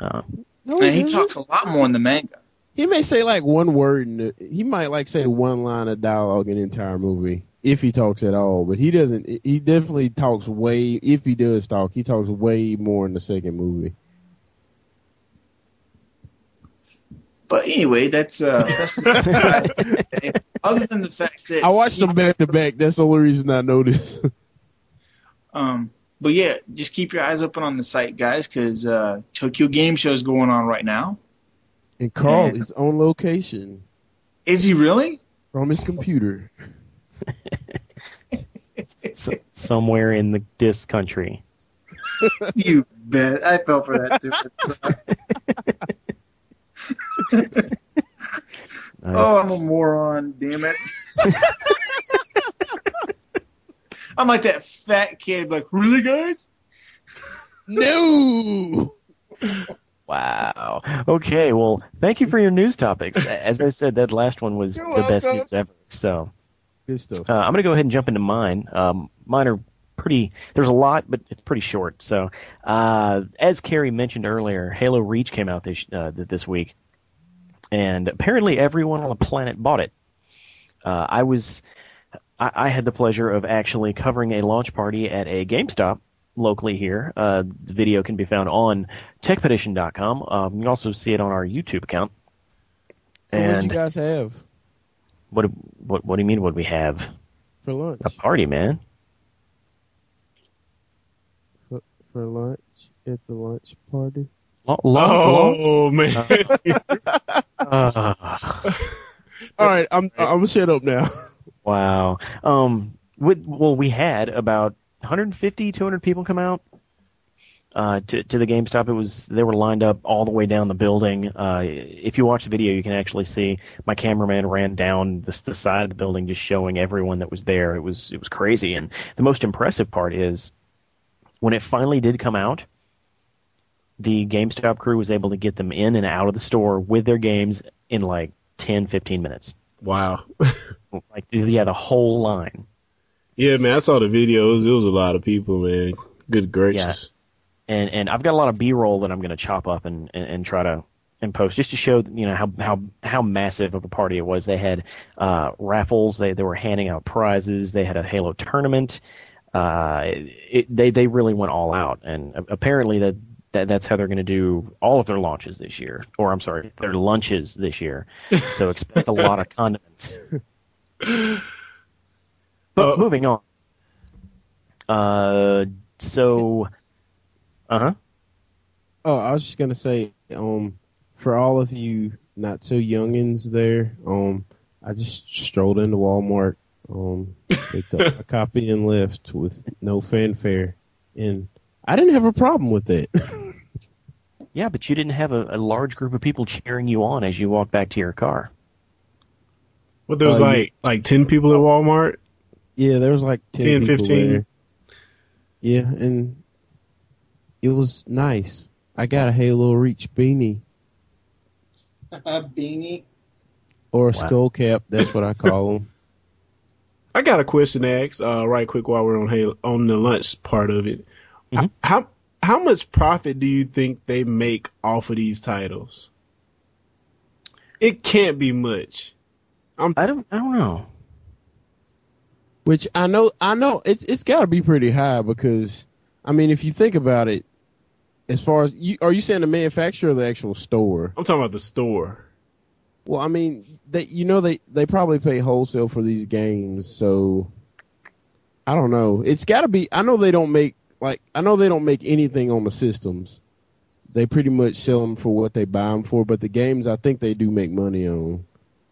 Uh, no, and he, he talks a lot more in the manga. He may say like one word. In the, he might like say one line of dialogue in the entire movie, if he talks at all. But he doesn't. He definitely talks way. If he does talk, he talks way more in the second movie. But anyway, that's uh. That's the, other than the fact that I watched them back to back, that's the only reason I noticed. um, but yeah, just keep your eyes open on the site, guys, because uh, Tokyo Game Show is going on right now. And Carl and, is on location. Is he really? From his computer. S- somewhere in the this country. You bet! I fell for that too. Oh, I'm a moron, damn it. I'm like that fat kid, like, really, guys? No! Wow. Okay, well, thank you for your news topics. As I said, that last one was You're the welcome. best news ever. So, good stuff. Uh, I'm going to go ahead and jump into mine. Um, mine are pretty, there's a lot, but it's pretty short. So, uh, as Carrie mentioned earlier, Halo Reach came out this uh, this week. And apparently everyone on the planet bought it. Uh, I was, I, I had the pleasure of actually covering a launch party at a GameStop locally here. Uh, the video can be found on tech petition dot com. Um, you can also see it on our YouTube account. So and what did you guys have? What, what, what do you mean what we have? For lunch. A party, man. For, for lunch at the lunch party? Long, long, oh, long. Man. Uh, uh. All right, I'm I'm gonna shut up now. Wow. Um. With, well, we had about one hundred fifty, two hundred people come out uh, to to the GameStop. It was they were lined up all the way down the building. Uh, if you watch the video, you can actually see my cameraman ran down the, the side of the building, just showing everyone that was there. It was it was crazy. And the most impressive part is when it finally did come out, the GameStop crew was able to get them in and out of the store with their games in like ten, fifteen minutes. Wow. Like, yeah, the whole line. Yeah, man, I saw the videos. It was a lot of people, man. Good gracious. Yeah. And and I've got a lot of B-roll that I'm going to chop up and, and, and try to and post just to show, you know, how how, how massive of a party it was. They had uh, raffles. They, they were handing out prizes. They had a Halo tournament. Uh, it, they, they really went all out. And apparently that... that's how they're going to do all of their launches this year. Or, I'm sorry, their lunches this year. So expect a lot of condiments. But uh, moving on. Uh, so, uh-huh. Oh, I was just going to say, um, for all of you not so youngins there, um, I just strolled into Walmart, um, picked up a copy and left with no fanfare. And I didn't have a problem with it. Yeah, but you didn't have a, a large group of people cheering you on as you walked back to your car. Well, there was uh, like like ten people at Walmart? Yeah, there was like ten, ten fifteen. There. Yeah, and it was nice. I got a Halo Reach beanie. A beanie? Or a wow. skull cap, that's what I call them. I got a question to ask uh, right quick while we're on Halo, on the lunch part of it. Mm-hmm. How how much profit do you think they make off of these titles? It can't be much. I'm t- I don't I don't know. Which I know I know it's it's got to be pretty high because I mean if you think about it, as far as you are you saying the manufacturer or the actual store? I'm talking about the store. Well, I mean they you know they they probably pay wholesale for these games, so I don't know. It's got to be. I know they don't make. Like, I know they don't make anything on the systems. They pretty much sell them for what they buy them for, but the games, I think they do make money on.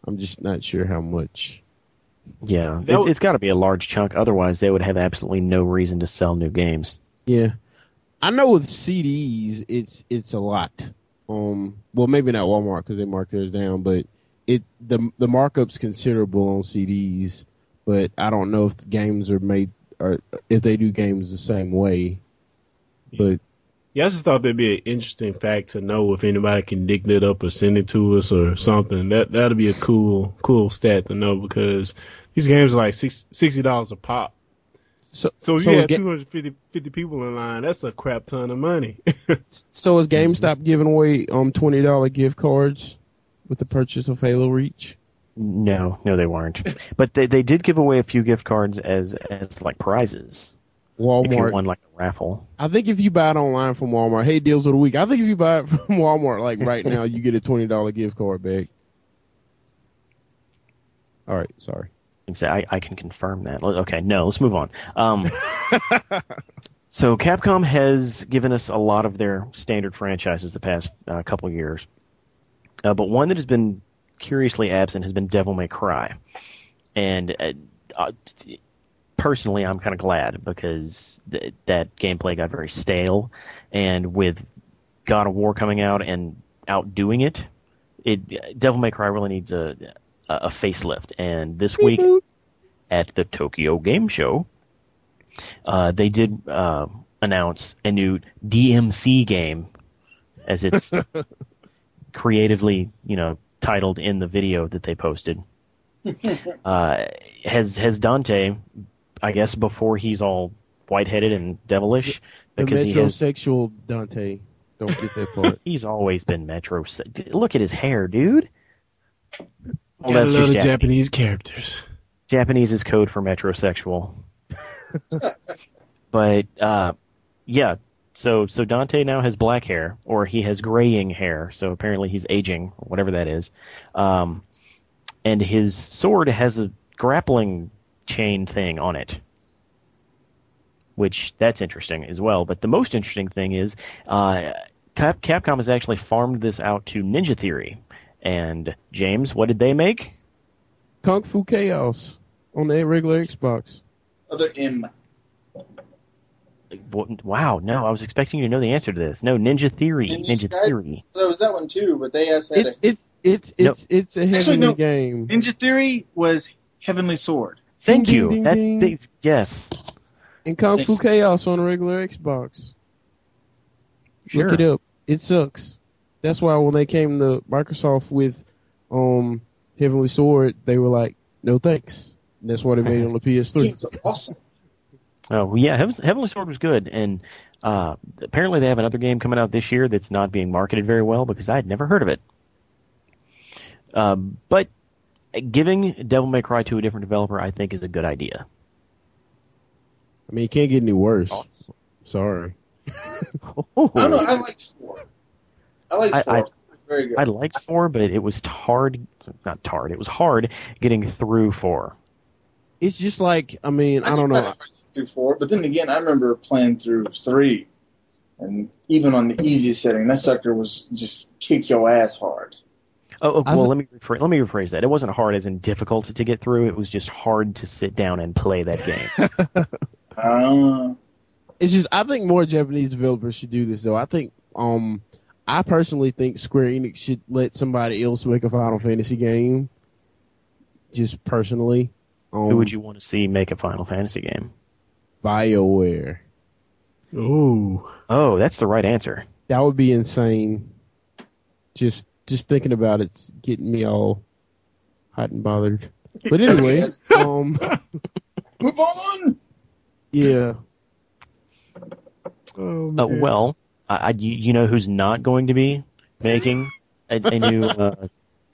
I'm just not sure how much. Yeah, it's, it's got to be a large chunk. Otherwise, they would have absolutely no reason to sell new games. Yeah. I know with C Ds, it's it's a lot. Um, well, maybe not Walmart because they marked theirs down, but it the the markup's considerable on C Ds. But I don't know if the games are made or if they do games the same way. But yeah, I just thought that'd be an interesting fact to know if anybody can dig that up or send it to us or something. That that'd be a cool cool stat to know because these games are like six, sixty dollars a pop. So, so if so you had two hundred fifty people in line, that's a crap ton of money. So is GameStop giving away um twenty dollars gift cards with the purchase of Halo Reach? No, no, they weren't. But they they did give away a few gift cards as as like prizes. Walmart, if you won like a raffle. I think if you buy it online from Walmart, hey, deals of the week. I think if you buy it from Walmart like right now, you get a twenty dollars gift card back. All right, sorry. I, I can confirm that. Okay, no, let's move on. Um, so Capcom has given us a lot of their standard franchises the past uh, couple years. Uh, but one that has been curiously absent has been Devil May Cry. And uh, personally, I'm kind of glad because th- that gameplay got very stale. And with God of War coming out and outdoing it, it Devil May Cry really needs a... a facelift, and this week at the Tokyo Game Show, uh, they did uh, announce a new D M C game, as it's creatively, you know, titled in the video that they posted. Uh, has has Dante, I guess, before he's all white-headed and devilish, the because metrosexual he has, Dante. Don't get that part. He's always been metrosexual. Look at his hair, dude. Well, that's a lot of Japanese. Japanese characters. Japanese is code for metrosexual. But, uh, yeah, so so Dante now has black hair, or he has graying hair, so apparently he's aging, or whatever that is. Um, and his sword has a grappling chain thing on it, which that's interesting as well. But the most interesting thing is uh, Cap- Capcom has actually farmed this out to Ninja Theory. And, James, what did they make? Kung Fu Chaos on the regular Xbox. Other M. Wow, no, I was expecting you to know the answer to this. No, Ninja Theory. Ninja, Ninja Theory. That was that one, too, but they have said it. It's, it's, it's, no. it's a heavenly Actually, no. game. Ninja Theory was Heavenly Sword. Thank ding, you. Ding, That's ding. The, yes. And Kung Fu Chaos on the regular Xbox. Sure. Look it up. It sucks. That's why when they came to Microsoft with um, Heavenly Sword, they were like, no thanks. And that's why they made it on the P S three. It's awesome. Oh, yeah, Heavenly Sword was good. And uh, apparently they have another game coming out this year that's not being marketed very well because I had never heard of it. Um, but giving Devil May Cry to a different developer, I think, is a good idea. I mean, it can't get any worse. Awesome. Sorry. Oh. I don't know. I like four. I liked four. I, I, very good. I liked four, but it was hard. Not hard. It was hard getting through four. It's just like I mean I, I don't know. Through four, but then again, I remember playing through three, and even on the easy setting, that sucker was just kick your ass hard. Oh, okay, well, let me rephrase, let me rephrase that. It wasn't hard as in difficult to get through. It was just hard to sit down and play that game. uh, it's just I think more Japanese developers should do this though. I think um. I personally think Square Enix should let somebody else make a Final Fantasy game. Just personally. Um, Who would you want to see make a Final Fantasy game? BioWare. Ooh. Oh, that's the right answer. That would be insane. Just just thinking about it's getting me all hot and bothered. But anyway. um, Move on! Yeah. Oh, uh, well... I, you, you know who's not going to be making a, a new uh,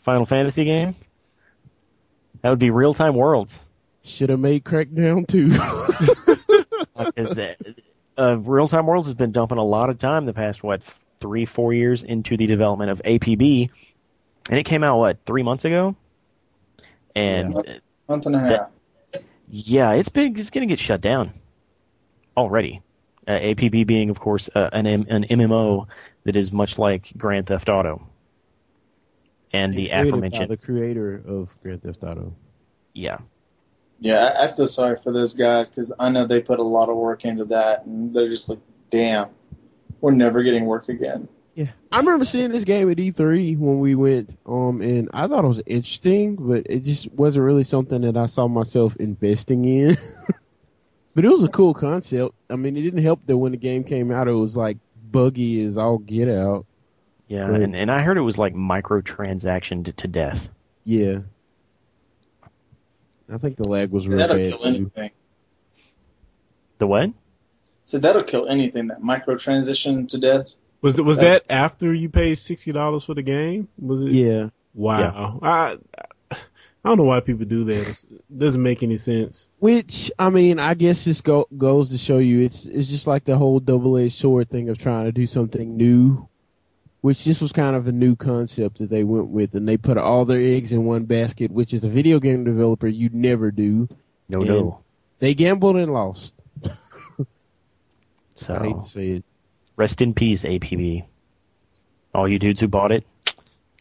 Final Fantasy game? That would be Real Time Worlds. Should have made Crackdown two. uh, uh, Real Time Worlds has been dumping a lot of time the past, what, three, four years into the development of A P B. And it came out, what, three months ago? And yeah, month, month and a half. That, yeah, it's been it's going to get shut down already. Uh, A P B being, of course, uh, an M- an M M O that is much like Grand Theft Auto, and the aforementioned the creator of Grand Theft Auto. Yeah, yeah, I, I feel sorry for those guys because I know they put a lot of work into that, and they're just like, damn, we're never getting work again. Yeah, I remember seeing this game at E three when we went, um, and I thought it was interesting, but it just wasn't really something that I saw myself investing in. But it was a cool concept. I mean, it didn't help that when the game came out, it was like buggy as all get out. Yeah, but, and, and I heard it was like microtransaction to, to death. Yeah. I think the lag was real bad. That'll kill anything. The what? So that'll kill anything, that microtransaction to death. Was that, was that after you paid sixty dollars for the game? Was it? Yeah. Wow. Yeah. I I don't know why people do that. It's, it doesn't make any sense. Which, I mean, I guess this go, goes to show you it's it's just like the whole double-edged sword thing of trying to do something new, which this was kind of a new concept that they went with, and they put all their eggs in one basket, which is a video game developer you never do. No, no. They gambled and lost. So, I hate to say it. Rest in peace, A P B. All you dudes who bought it,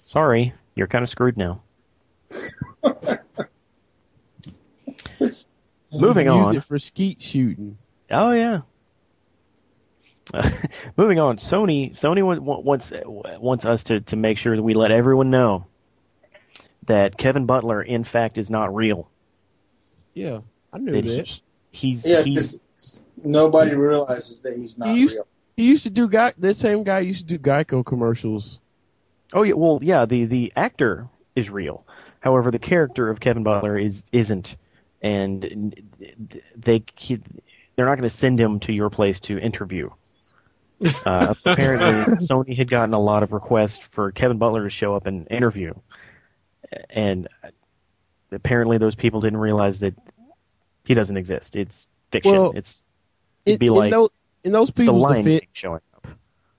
sorry, you're kind of screwed now. Moving on. Use it for skeet shooting. Oh yeah. Uh, moving on. Sony. Sony wants wants us to, to make sure that we let everyone know that Kevin Butler, in fact, is not real. Yeah, I knew that. that. He, he's yeah. He's, nobody he's, realizes that he's not he's, real. He used to do Guy. That same guy used to do Geico commercials. Oh yeah, well yeah. The, the actor is real. However, the character of Kevin Butler is isn't, and they he, they're not going to send him to your place to interview. Uh, apparently, Sony had gotten a lot of requests for Kevin Butler to show up and interview, and apparently those people didn't realize that he doesn't exist. It's fiction. Well, it's it'd be it, like. It no- In those people's defense, showing up.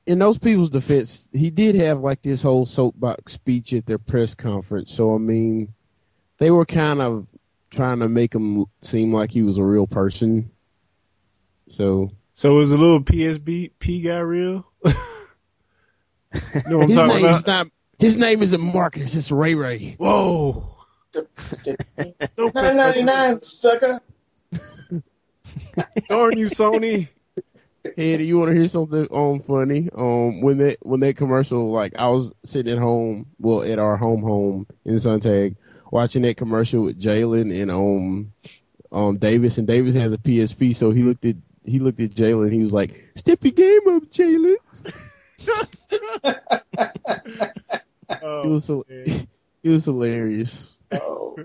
In those people's defense, he did have like this whole soapbox speech at their press conference. So I mean, they were kind of trying to make him seem like he was a real person. So, so was the little P S P guy real? You know what I'm his talking name about? Is not. His name isn't Marcus. It's Ray Ray. Whoa! nine ninety-nine, sucker. Darn you, Sony. Andy, you want to hear something um, funny? Um, when that when that commercial, like I was sitting at home, well, at our home home in Suntag, watching that commercial with Jalen and um, um Davis, and Davis has a P S P, so he looked at he looked at Jalen, he was like, "Step your game up, Jalen." Oh, it was so it was hilarious. Oh.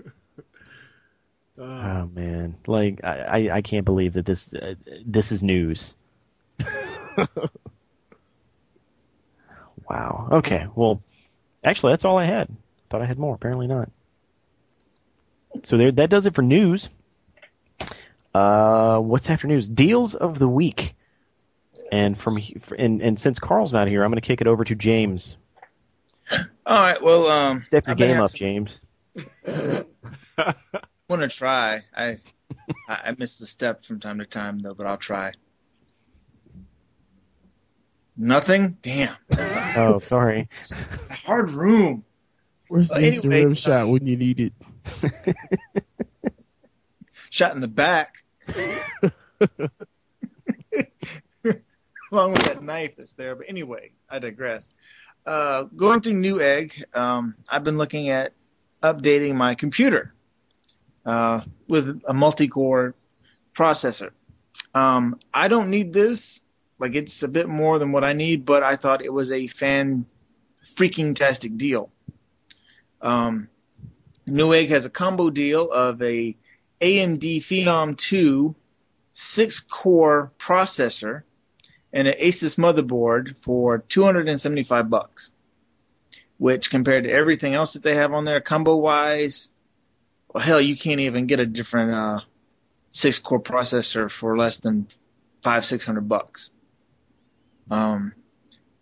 Oh man, like I, I, I can't believe that this uh, this is news. Wow. Okay. Well, actually, that's all I had. Thought I had more. Apparently not. So there, that does it for news. Uh, what's after news? Deals of the week. And from and and since Carl's not here, I'm going to kick it over to James. All right. Well, um, step your game up, some... James. I'm gonna try. I I miss the step from time to time though, but I'll try. Nothing? Damn. Oh, sorry. It's a hard room. Where's the well, anyway, rim shot when you need it? Shot in the back. Along with that knife that's there. But anyway, I digress. Uh, going through Newegg, um, I've been looking at updating my computer uh, with a multi-core processor. Um, I don't need this. Like, it's a bit more than what I need, but I thought it was a fan-freaking-tastic deal. Um, Newegg has a combo deal of a A M D Phenom two six-core processor and an Asus motherboard for two hundred seventy-five bucks, which compared to everything else that they have on there combo-wise, well, hell, you can't even get a different uh, six-core processor for less than five, six hundred bucks. Um,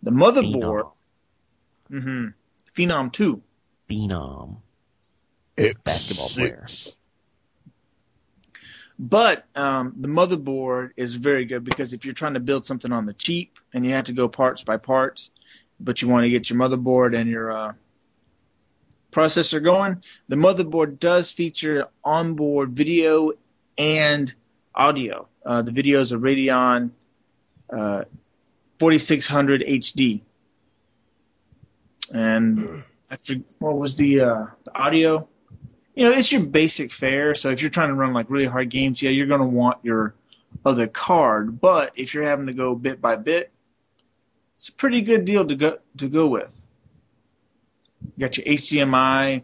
the motherboard, Phenom. Mm-hmm, Phenom two, Phenom, X basketball player. But um, the motherboard is very good because if you're trying to build something on the cheap and you have to go parts by parts, but you want to get your motherboard and your uh, processor going, the motherboard does feature onboard video and audio. Uh, the video is a Radeon uh, forty-six hundred H D. and I forget, what was the, uh, the audio? You know, it's your basic fare. So if you're trying to run like really hard games, yeah, you're going to want your other card. But if you're having to go bit by bit, it's a pretty good deal to go to go with. You got your H D M I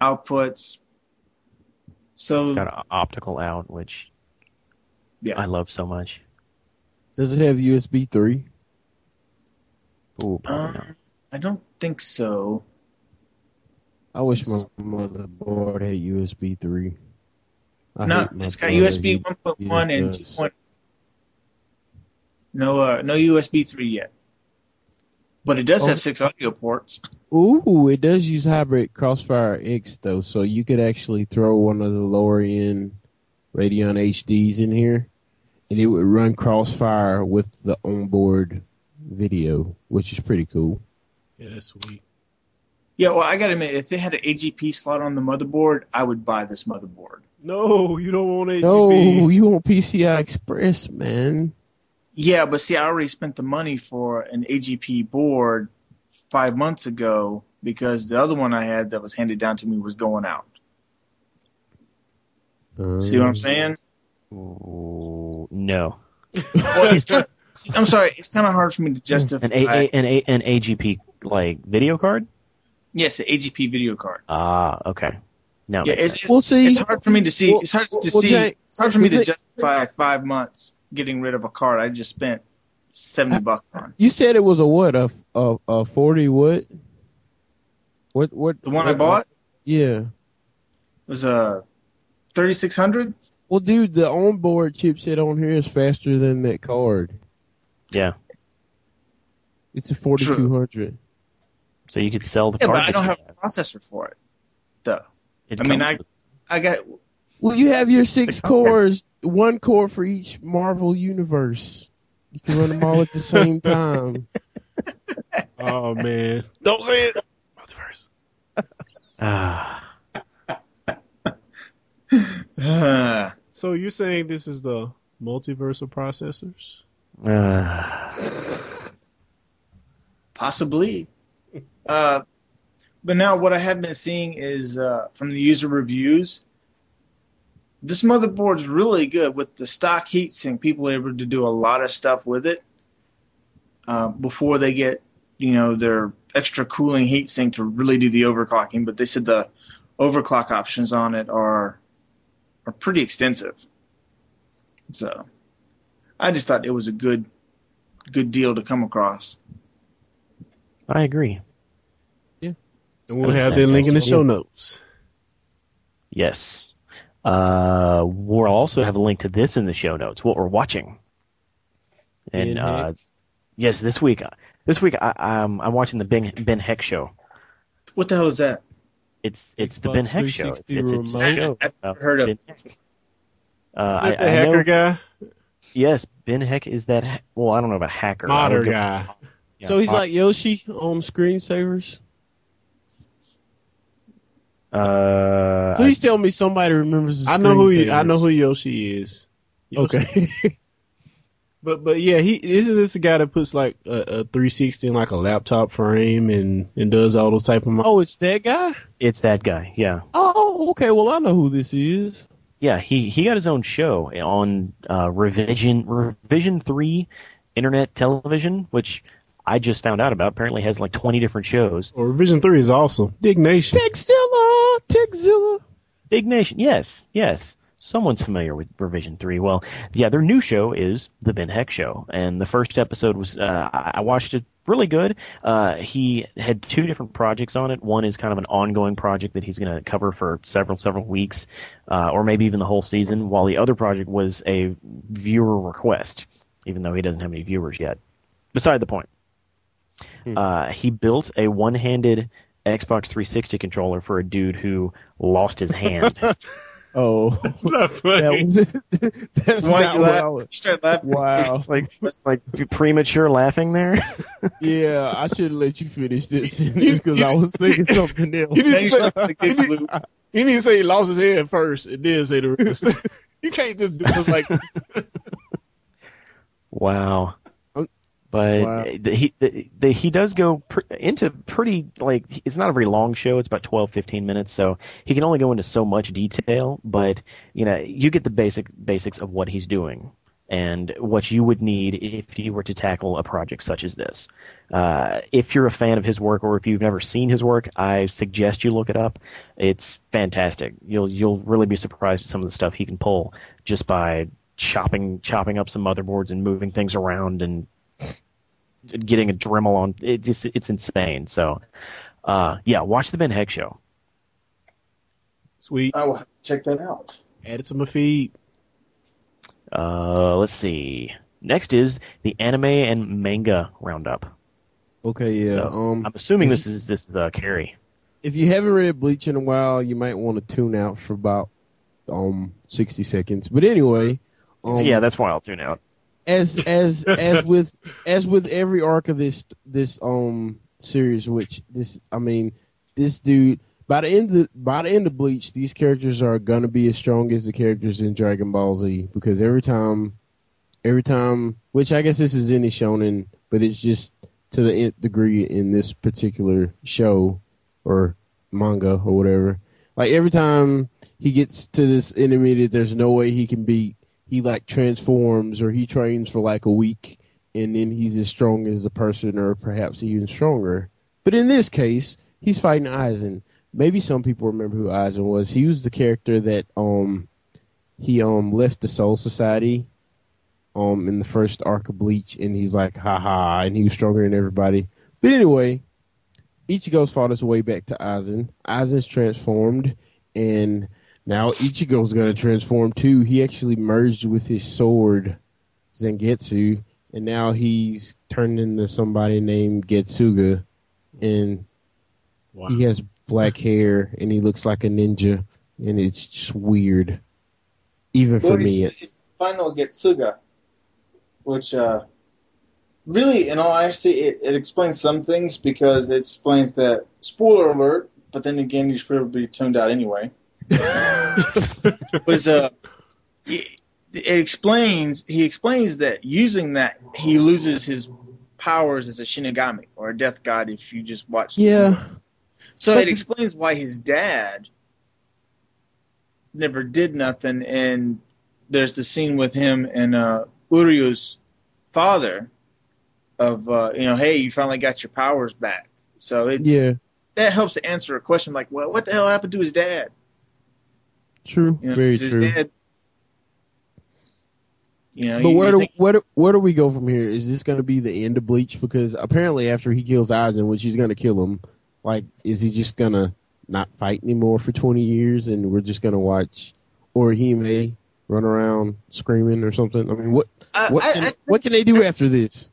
outputs. So it's got an optical out, which yeah, I love so much. Does it have U S B three? Ooh, probably um, not. I don't think so. I wish my motherboard had U S B three. I no, it's got U S B one point one and two point oh. No, uh, no U S B three yet. But it does oh. have six audio ports. Ooh, it does use hybrid Crossfire X, though, so you could actually throw one of the lower-end Radeon H Ds in here, and it would run Crossfire with the onboard video, which is pretty cool. Yeah, that's sweet. Yeah, well, I gotta admit, if they had an A G P slot on the motherboard, I would buy this motherboard. No, you don't want A G P. No, you want P C I Express, man. Yeah, but see, I already spent the money for an A G P board five months ago because the other one I had that was handed down to me was going out. Um, see what I'm saying? No. Well, it's kind of, I'm sorry, it's kind of hard for me to justify. An, a, a, an, a, an A G P, like, video card? Yes, an A G P video card. Ah, okay. No, yeah, it's, it's, we'll see. It's hard for me to see. We'll, it's hard to we'll see. Take, it's hard for me to justify five months getting rid of a card I just spent seventy bucks on. You said it was a what? A a, a forty what? What what? The one what, I bought? What? Yeah. It was a thirty-six hundred. Well, dude, the onboard chipset on here is faster than that card. Yeah. It's a forty-two hundred. True. So you could sell the yeah, card. But I don't have that. A processor for it, though. It I mean, I, I got. Well, you have your six cores, one core for each Marvel universe. You can run them all at the same time. Oh man! Don't say it. Multiverse. Ah. uh. So you're saying this is the multiverse of processors? Uh. Possibly. Uh, but now what I have been seeing is uh, from the user reviews, this motherboard's really good with the stock heatsink. People are able to do a lot of stuff with it uh, before they get, you know, their extra cooling heatsink to really do the overclocking. But they said the overclock options on it are are pretty extensive. So I just thought it was a good good deal to come across. I agree. Yeah. And we'll have that link in the show notes. Yes. Uh, we'll also have a link to this in the show notes, what we're watching. And, uh, yes, this week, this week I, I'm, I'm watching the Ben, Ben Heck show. What the hell is that? It's it's Xbox the Ben Heck show. It's, it's a show. I've never heard of it. Uh, I, the I hacker know, guy? Yes, Ben Heck is that, well, I don't know about hacker. Modder guy. Go, Yeah, so he's I, like Yoshi on Screensavers? Uh, Please I, tell me somebody remembers the I know who he, I know who Yoshi is. Yoshi. Okay. but but yeah, he isn't this a guy that puts like a, a three sixty in like a laptop frame and, and does all those type of mo- Oh, it's that guy? It's that guy, yeah. Oh, okay. Well, I know who this is. Yeah, he, he got his own show on uh, Revision Revision three Internet Television, which I just found out about. Apparently has like twenty different shows. Well, Revision three is awesome. Dig Nation. Techzilla! Techzilla! Dig Nation. Yes, yes. Someone's familiar with Revision three. Well, yeah, their new show is The Ben Heck Show. And the first episode was, uh, I watched it, really good. Uh, he had two different projects on it. One is kind of an ongoing project that he's going to cover for several, several weeks, uh, or maybe even the whole season, while the other project was a viewer request, even though he doesn't have any viewers yet. Beside the point. Uh, he built a one-handed Xbox three sixty controller for a dude who lost his hand. Oh, that's not funny. That was, that's Why not you wow. laugh? You start laughing. Wow, it's like it's like premature laughing there. Yeah, I should have let you finish this because I was thinking something else. You need, say, you, need, you need to say he lost his hand first, and then say the rest. You can't just do this like this. Wow. But wow. he the, he does go pr- into pretty, like, it's not a very long show. It's about twelve, fifteen minutes, so he can only go into so much detail. But, you know, you get the basic basics of what he's doing and what you would need if you were to tackle a project such as this. Uh, if you're a fan of his work or if you've never seen his work, I suggest you look it up. It's fantastic. You'll you'll really be surprised at some of the stuff he can pull just by chopping chopping up some motherboards and moving things around and getting a Dremel on. It just it's insane. So, uh, yeah, watch the Ben Heck Show. Sweet. I will have to check that out. Add it to my feed. Uh, let's see. Next is the anime and manga roundup. Okay, yeah. So, um, I'm assuming this is this is uh, Carrie. If you haven't read Bleach in a while, you might want to tune out for about um sixty seconds. But anyway, um, yeah, that's why I'll tune out. As as as with as with every arc of this this um series, which this I mean this dude. By the end of by the end of Bleach, these characters are gonna be as strong as the characters in Dragon Ball Z, because every time, every time, which I guess this is any shonen, but it's just to the nth degree in this particular show or manga or whatever. Like every time he gets to this enemy that there's no way he can beat, he like transforms or he trains for like a week, and then he's as strong as the person, or perhaps even stronger. But in this case, he's fighting Aizen. Maybe some people remember who Aizen was. He was the character that um he um left the Soul Society um in the first arc of Bleach, and he's like, haha, and he was stronger than everybody. But anyway, Ichigo's fought his way back to Aizen. Aizen's transformed, and now Ichigo's gonna transform too. He actually merged with his sword, Zangetsu, and now he's turned into somebody named Getsuga, and wow. He has black hair, and he looks like a ninja, and it's just weird. Even for well, me. It's, it's the final Getsuga, which uh, really, in all honesty, it, it explains some things, because it explains that, spoiler alert, but then again, you should probably be tuned out anyway. was, uh, it, it explains, he explains that using that, he loses his powers as a Shinigami, or a death god, if you just watch the yeah. movie. So it explains why his dad never did nothing, and there's the scene with him and uh, Uryu's father of, uh, you know, hey, you finally got your powers back. So it yeah. that helps to answer a question like, well, what the hell happened to his dad? True, you know, very his true. Dad, you know, but you, where, you do, think, where do where do we go from here? Is this going to be the end of Bleach? Because apparently after he kills Aizen, which he's going to kill him, like, is he just going to not fight anymore for twenty years and we're just going to watch Orihime run around screaming or something? I mean, what uh, what, I, can, I think, what can they do I, after this?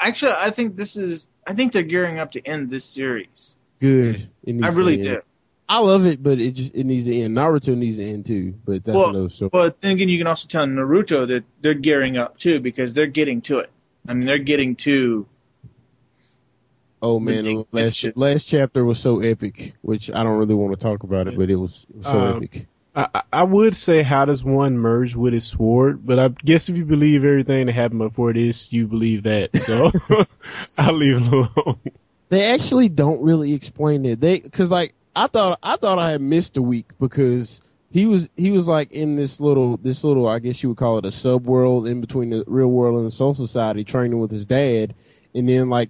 Actually, I think this is – I think they're gearing up to end this series. Good. I really do. I love it, but it just it needs to end. Naruto needs to end too, but that's well, another story. But then again, you can also tell Naruto that they're gearing up too, because they're getting to it. I mean, they're getting to – Oh man, last last chapter was so epic, which I don't really want to talk about it, but it was, it was so um, epic. I, I would say, how does one merge with his sword? But I guess if you believe everything that happened before this, you believe that. So I'll leave it alone. They actually don't really explain it. They because like I thought I thought I had missed a week, because he was he was like in this little this little I guess you would call it a sub world in between the real world and the Soul Society, training with his dad, and then like.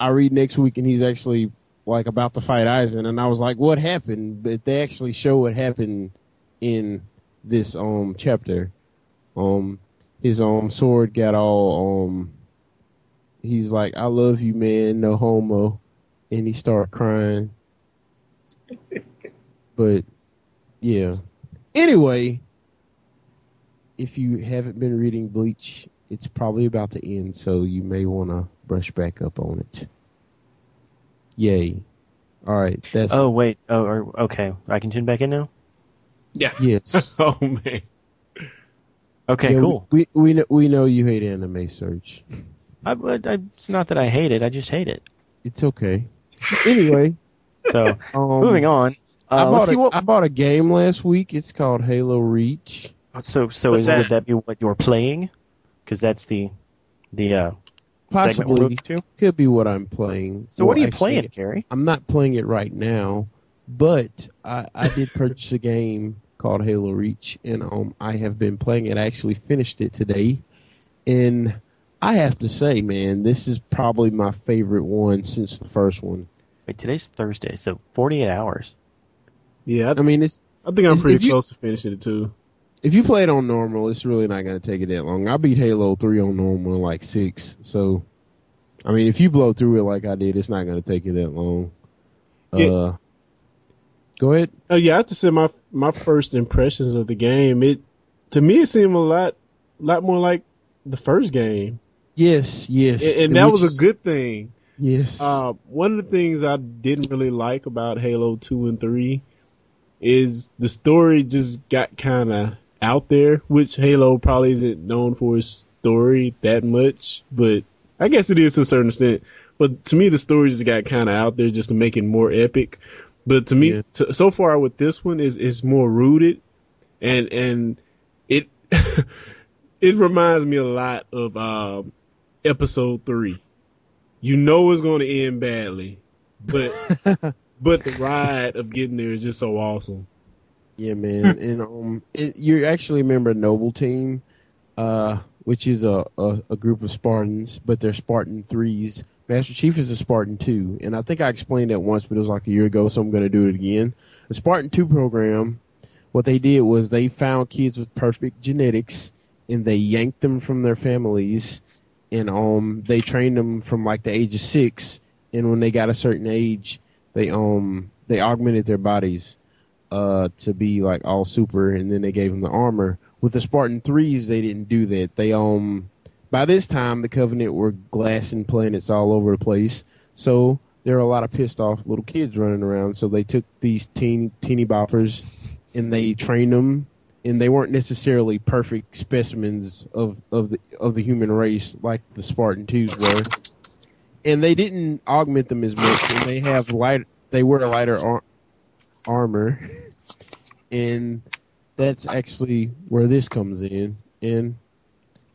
I read next week, and he's actually like about to fight Aizen, and I was like, "What happened?" But they actually show what happened in this um chapter. Um, his um sword got all um. He's like, "I love you, man, no homo," and he started crying. But yeah. Anyway, if you haven't been reading Bleach, it's probably about to end, so you may want to brush back up on it. Yay. All right. That's. Oh, wait. Oh, or, okay. I can tune back in now? Yeah. Yes. Oh, man. Okay, yeah, cool. We, we, we, know, we know you hate anime, Serge. I, I, it's not that I hate it. I just hate it. It's okay. Anyway. So, um, moving on. Uh, I, bought a, what... I bought a game last week. It's called Halo Reach. So, so is, that? would that be what you're playing? Because that's the the uh, possibly to? Could be what I'm playing. So well, what are you actually playing, Carrie? I'm not playing it right now, but I, I did purchase a game called Halo Reach, and um, I have been playing it. I actually finished it today, and I have to say, man, this is probably my favorite one since the first one. Wait, today's Thursday, so forty-eight hours. Yeah, I, I mean, it's. I think I'm pretty close you, to finishing it too. If you play it on normal, it's really not going to take it that long. I beat Halo three on normal in like six. So, I mean, if you blow through it like I did, it's not going to take you that long. Yeah. Uh, go ahead. Oh yeah, I have to say my my first impressions of the game. It to me it seemed a lot lot more like the first game. Yes, yes, and, and that was a good thing. Yes. Uh, one of the things I didn't really like about Halo two and three is the story just got kind of out there, which Halo probably isn't known for its story that much, but I guess it is to a certain extent. But to me, the story just got kind of out there just to make it more epic. But to me, yeah. to, so far with this one, is is more rooted, and and it it reminds me a lot of um, Episode Three. You know it's going to end badly, but. But the ride of getting there is just so awesome. Yeah, man. and um, it, you're actually a member of Noble Team, uh, which is a, a, a group of Spartans, but they're Spartan threes. Master Chief is a Spartan two. And I think I explained that once, but it was like a year ago, so I'm going to do it again. The Spartan two program, what they did was they found kids with perfect genetics, and they yanked them from their families, and um, they trained them from like the age of six. And when they got a certain age... They um they augmented their bodies uh to be like all super, and then they gave them the armor. With the Spartan threes, they didn't do that. They um by this time the Covenant were glassing planets all over the place, so there were a lot of pissed off little kids running around. So they took these teen teeny boppers and they trained them, and they weren't necessarily perfect specimens of of the of the human race like the Spartan twos were. And they didn't augment them as much. And they have light. They wear a lighter ar- armor, and that's actually where this comes in. And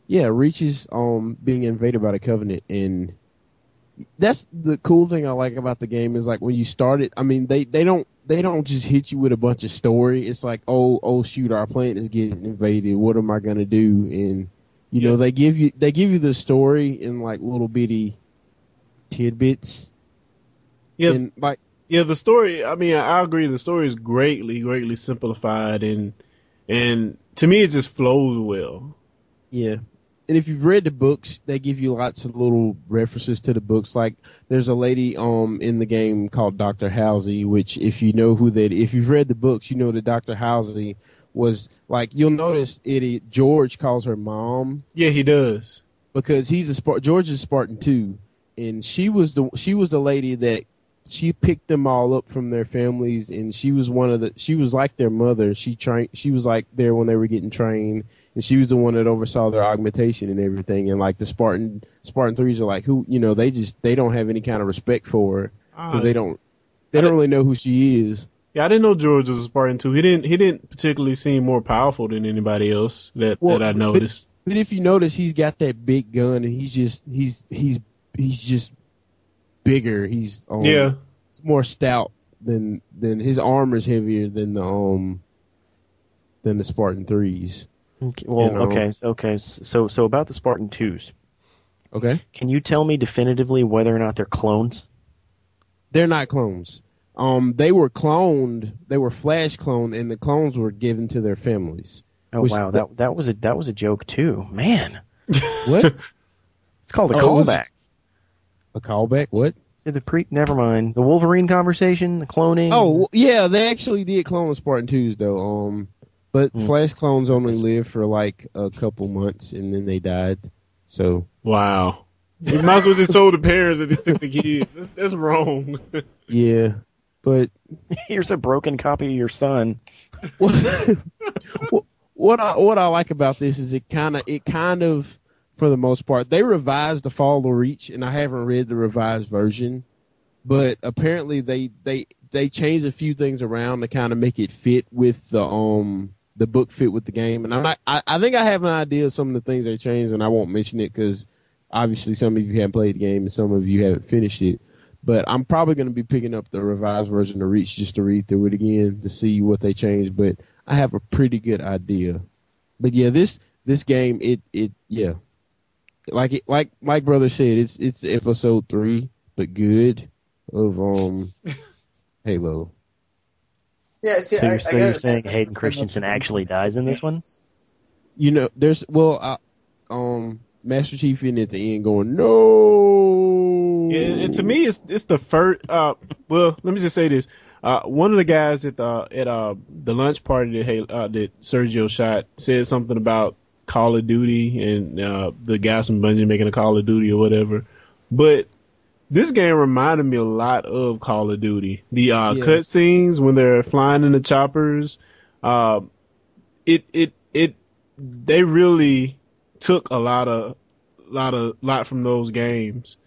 yeah, Reach is um being invaded by the Covenant, and that's the cool thing I like about the game is like when you start it. I mean, they they don't they don't just hit you with a bunch of story. It's like oh oh shoot, our planet is getting invaded. What am I gonna do? And you yeah. know they give you they give you the story in like little bitty. Tidbits. Yeah, and like yeah, the story. I mean, I agree. The story is greatly, greatly simplified, and and to me, it just flows well. Yeah, and if you've read the books, they give you lots of little references to the books. Like there's a lady um in the game called Doctor Housey, which if you know who that, if you've read the books, you know that Doctor Housey was like you'll notice it. George calls her mom. Yeah, he does because he's a Spart- George is Spartan too. And she was the she was the lady that she picked them all up from their families, and she was one of the she was like their mother. She trained she was like there when they were getting trained, and she was the one that oversaw their augmentation and everything. And like the Spartan Spartan threes are like who you know they just they don't have any kind of respect for her because uh, they don't they don't really know who she is. Yeah, I didn't know George was a Spartan too. He didn't he didn't particularly seem more powerful than anybody else that well, that I noticed. But, but if you notice, he's got that big gun, and he's just he's he's. He's just bigger. He's um, yeah. It's more stout than than his armor's heavier than the um than the Spartan threes. Okay. Well, and, um, okay, okay. So so about the Spartan twos. Okay. Can you tell me definitively whether or not they're clones? They're not clones. Um, they were cloned. They were flash cloned, and the clones were given to their families. Oh wow that th- that was a that was a joke too, man. What? It's called a oh, callback. A callback? What? The pre- Never mind. The Wolverine conversation, the cloning. Oh, yeah, they actually did clone Spartan twos, though. Um, But mm. Flash clones only lived for, like, a couple months, and then they died. So. Wow. You might as well just told the parents that they took the kids. That's, that's wrong. Yeah, but. Here's a broken copy of your son. What, what, I, what I like about this is it kind of it kind of... For the most part, they revised the Fall of Reach, and I haven't read the revised version, but apparently they they, they changed a few things around to kind of make it fit with the um the book fit with the game. And I'm not, I I think I have an idea of some of the things they changed, and I won't mention it because Obviously, some of you haven't played the game and some of you haven't finished it. But I'm probably going to be picking up the revised version of Reach just to read through it again to see what they changed. But I have a pretty good idea. But, yeah, this this game, it, it yeah. Like it, like Mike Brother said, it's it's episode three, but good, of um Halo. Yeah, see, so I, you're, I so you're saying Hayden Christensen actually dies in this one? You know, there's, well, I, um, Master Chief in at the end going, no! Yeah, and to me, it's it's the first, uh, well, let me just say this. Uh, one of the guys at the, at uh, the lunch party that, Halo, uh, that Sergio shot said something about Call of Duty and uh, the guys from Bungie making a Call of Duty or whatever. But this game reminded me a lot of Call of Duty. The uh, yeah. cutscenes when they're flying in the choppers, uh, it it it they really took a lot of lot of lot from those games.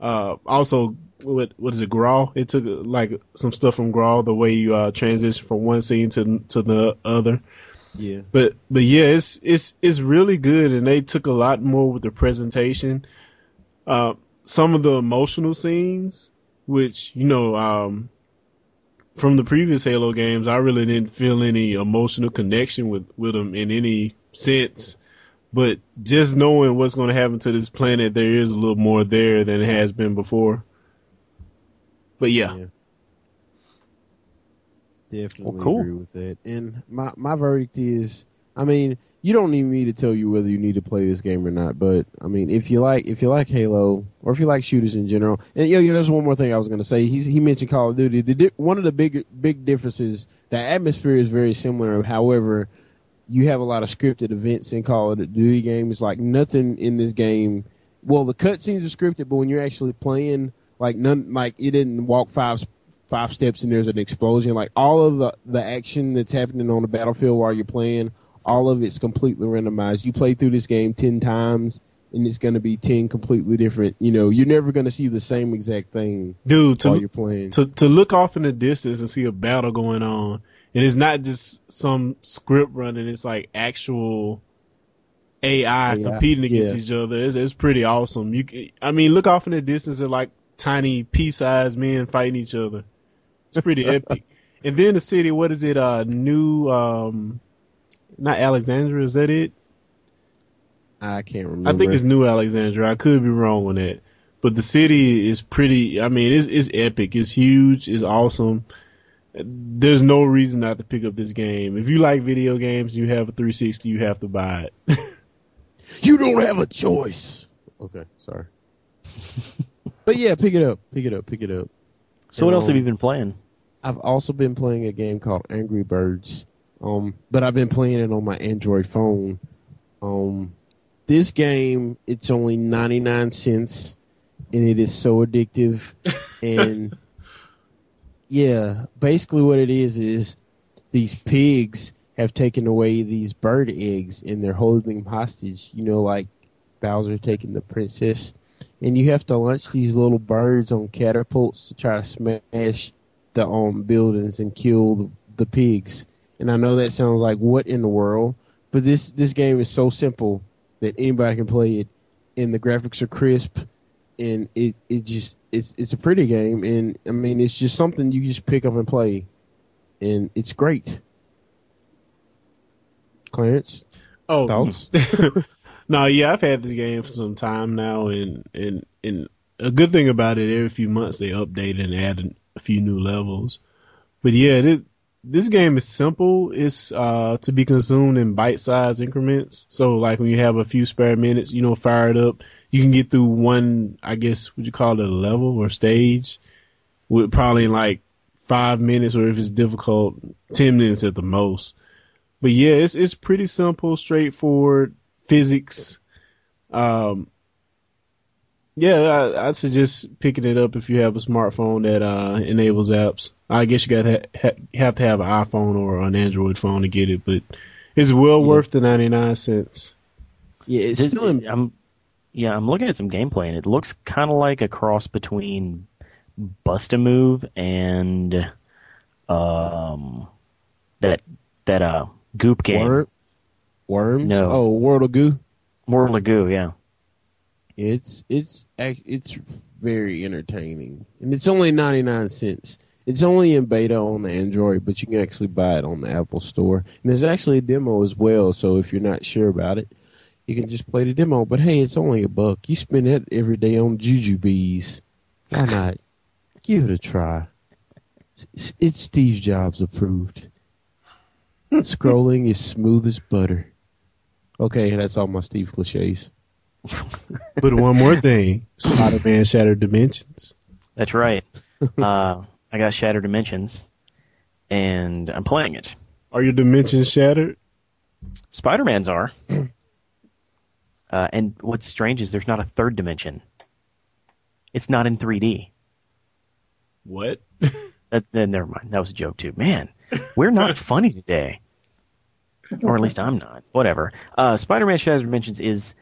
Uh, also, what what is it, Grawl? It took like some stuff from Grawl, the way you uh, transition from one scene to to the other. Yeah, but but yeah, it's it's it's really good, and they took a lot more with the presentation. Uh, some of the emotional scenes, which you know, um, from the previous Halo games, I really didn't feel any emotional connection with with them in any sense. But just knowing what's going to happen to this planet, there is a little more there than it has been before. But yeah. yeah. Definitely well, cool. agree with that. And my, my verdict is, I mean, you don't need me to tell you whether you need to play this game or not. But I mean, if you like, if you like Halo, or if you like shooters in general, and you know, there's one more thing I was gonna say. He's, he mentioned Call of Duty. The di- one of the big big differences, the atmosphere is very similar. However, you have a lot of scripted events in Call of Duty games. Like nothing in this game. Well, the cutscenes are scripted, but when you're actually playing, like none, like it didn't walk five. five steps and there's an explosion. Like all of the, the action that's happening on the battlefield while you're playing, all of it's completely randomized. You play through this game ten times and it's going to be ten completely different. You know, you're never going to see the same exact thing Dude, to, while you're playing. To, to look off in the distance and see a battle going on, and it's not just some script running, it's like actual A I, A I competing against yeah. each other. It's, it's pretty awesome. You can, I mean, look off in the distance and like tiny pea-sized men fighting each other. It's pretty epic. And then the city, what is it? Uh, new, um, not Alexandria, is that it? I can't remember. I think it's New Alexandria. I could be wrong on that. But the city is pretty, I mean, it's, it's epic. It's huge. It's awesome. There's no reason not to pick up this game. If you like video games, you have a three sixty, you have to buy it. You don't have a choice. Okay, sorry. But yeah, pick it up. Pick it up. Pick it up. So what else have you been playing? I've also been playing a game called Angry Birds, um, but I've been playing it on my Android phone. Um, this game, it's only ninety-nine cents, and it is so addictive. And, yeah, basically what it is is these pigs have taken away these bird eggs, and they're holding them hostage, you know, like Bowser taking the princess. And you have to launch these little birds on catapults to try to smash the um, buildings and kill the, the pigs. And I know that sounds like, what in the world? But this, this game is so simple that anybody can play it. And the graphics are crisp. And it, it just it's it's a pretty game. And, I mean, it's just something you just pick up and play. And it's great. Clarence? Oh. Thoughts? No, yeah, I've had this game for some time now, and, and and a good thing about it, every few months they update and add a few new levels. But yeah, this, this game is simple. It's uh, to be consumed in bite-sized increments. So like when you have a few spare minutes, you know, fire it up. You can get through one, I guess, would you call it a level or stage, with probably like five minutes, or if it's difficult, ten minutes at the most. But yeah, it's it's pretty simple, straightforward. Physics, um, yeah, I, I'd suggest picking it up if you have a smartphone that uh, enables apps. I guess you gotta ha- ha- have to have an iPhone or an Android phone to get it, but it's well yeah. worth the ninety-nine cents. Yeah, it's this, still. In- I'm, yeah, I'm looking at some gameplay, and it looks kind of like a cross between Bust-A-Move and um that that uh Goop game. Water? Worms? No. Oh, World of Goo? World of Goo, yeah. It's it's it's very entertaining, and it's only ninety-nine cents. It's only in beta on the Android, but you can actually buy it on the Apple Store. And there's actually a demo as well, so if you're not sure about it, you can just play the demo. But hey, it's only a buck. You spend that every day on jujubes. Why not? Give it a try. It's, it's Steve Jobs approved. Scrolling is smooth as butter. Okay, that's all my Steve cliches. But one more thing. Spider-Man Shattered Dimensions. That's right. Uh, I got Shattered Dimensions, and I'm playing it. Are your dimensions shattered? Spider-Man's are. Uh, and what's strange is there's not a third dimension. It's not in three D. What? that, that, never mind. That was a joke, too. Man, we're not funny today. Or at least I'm not. Whatever. Uh, Spider-Man Shattered Dimensions is,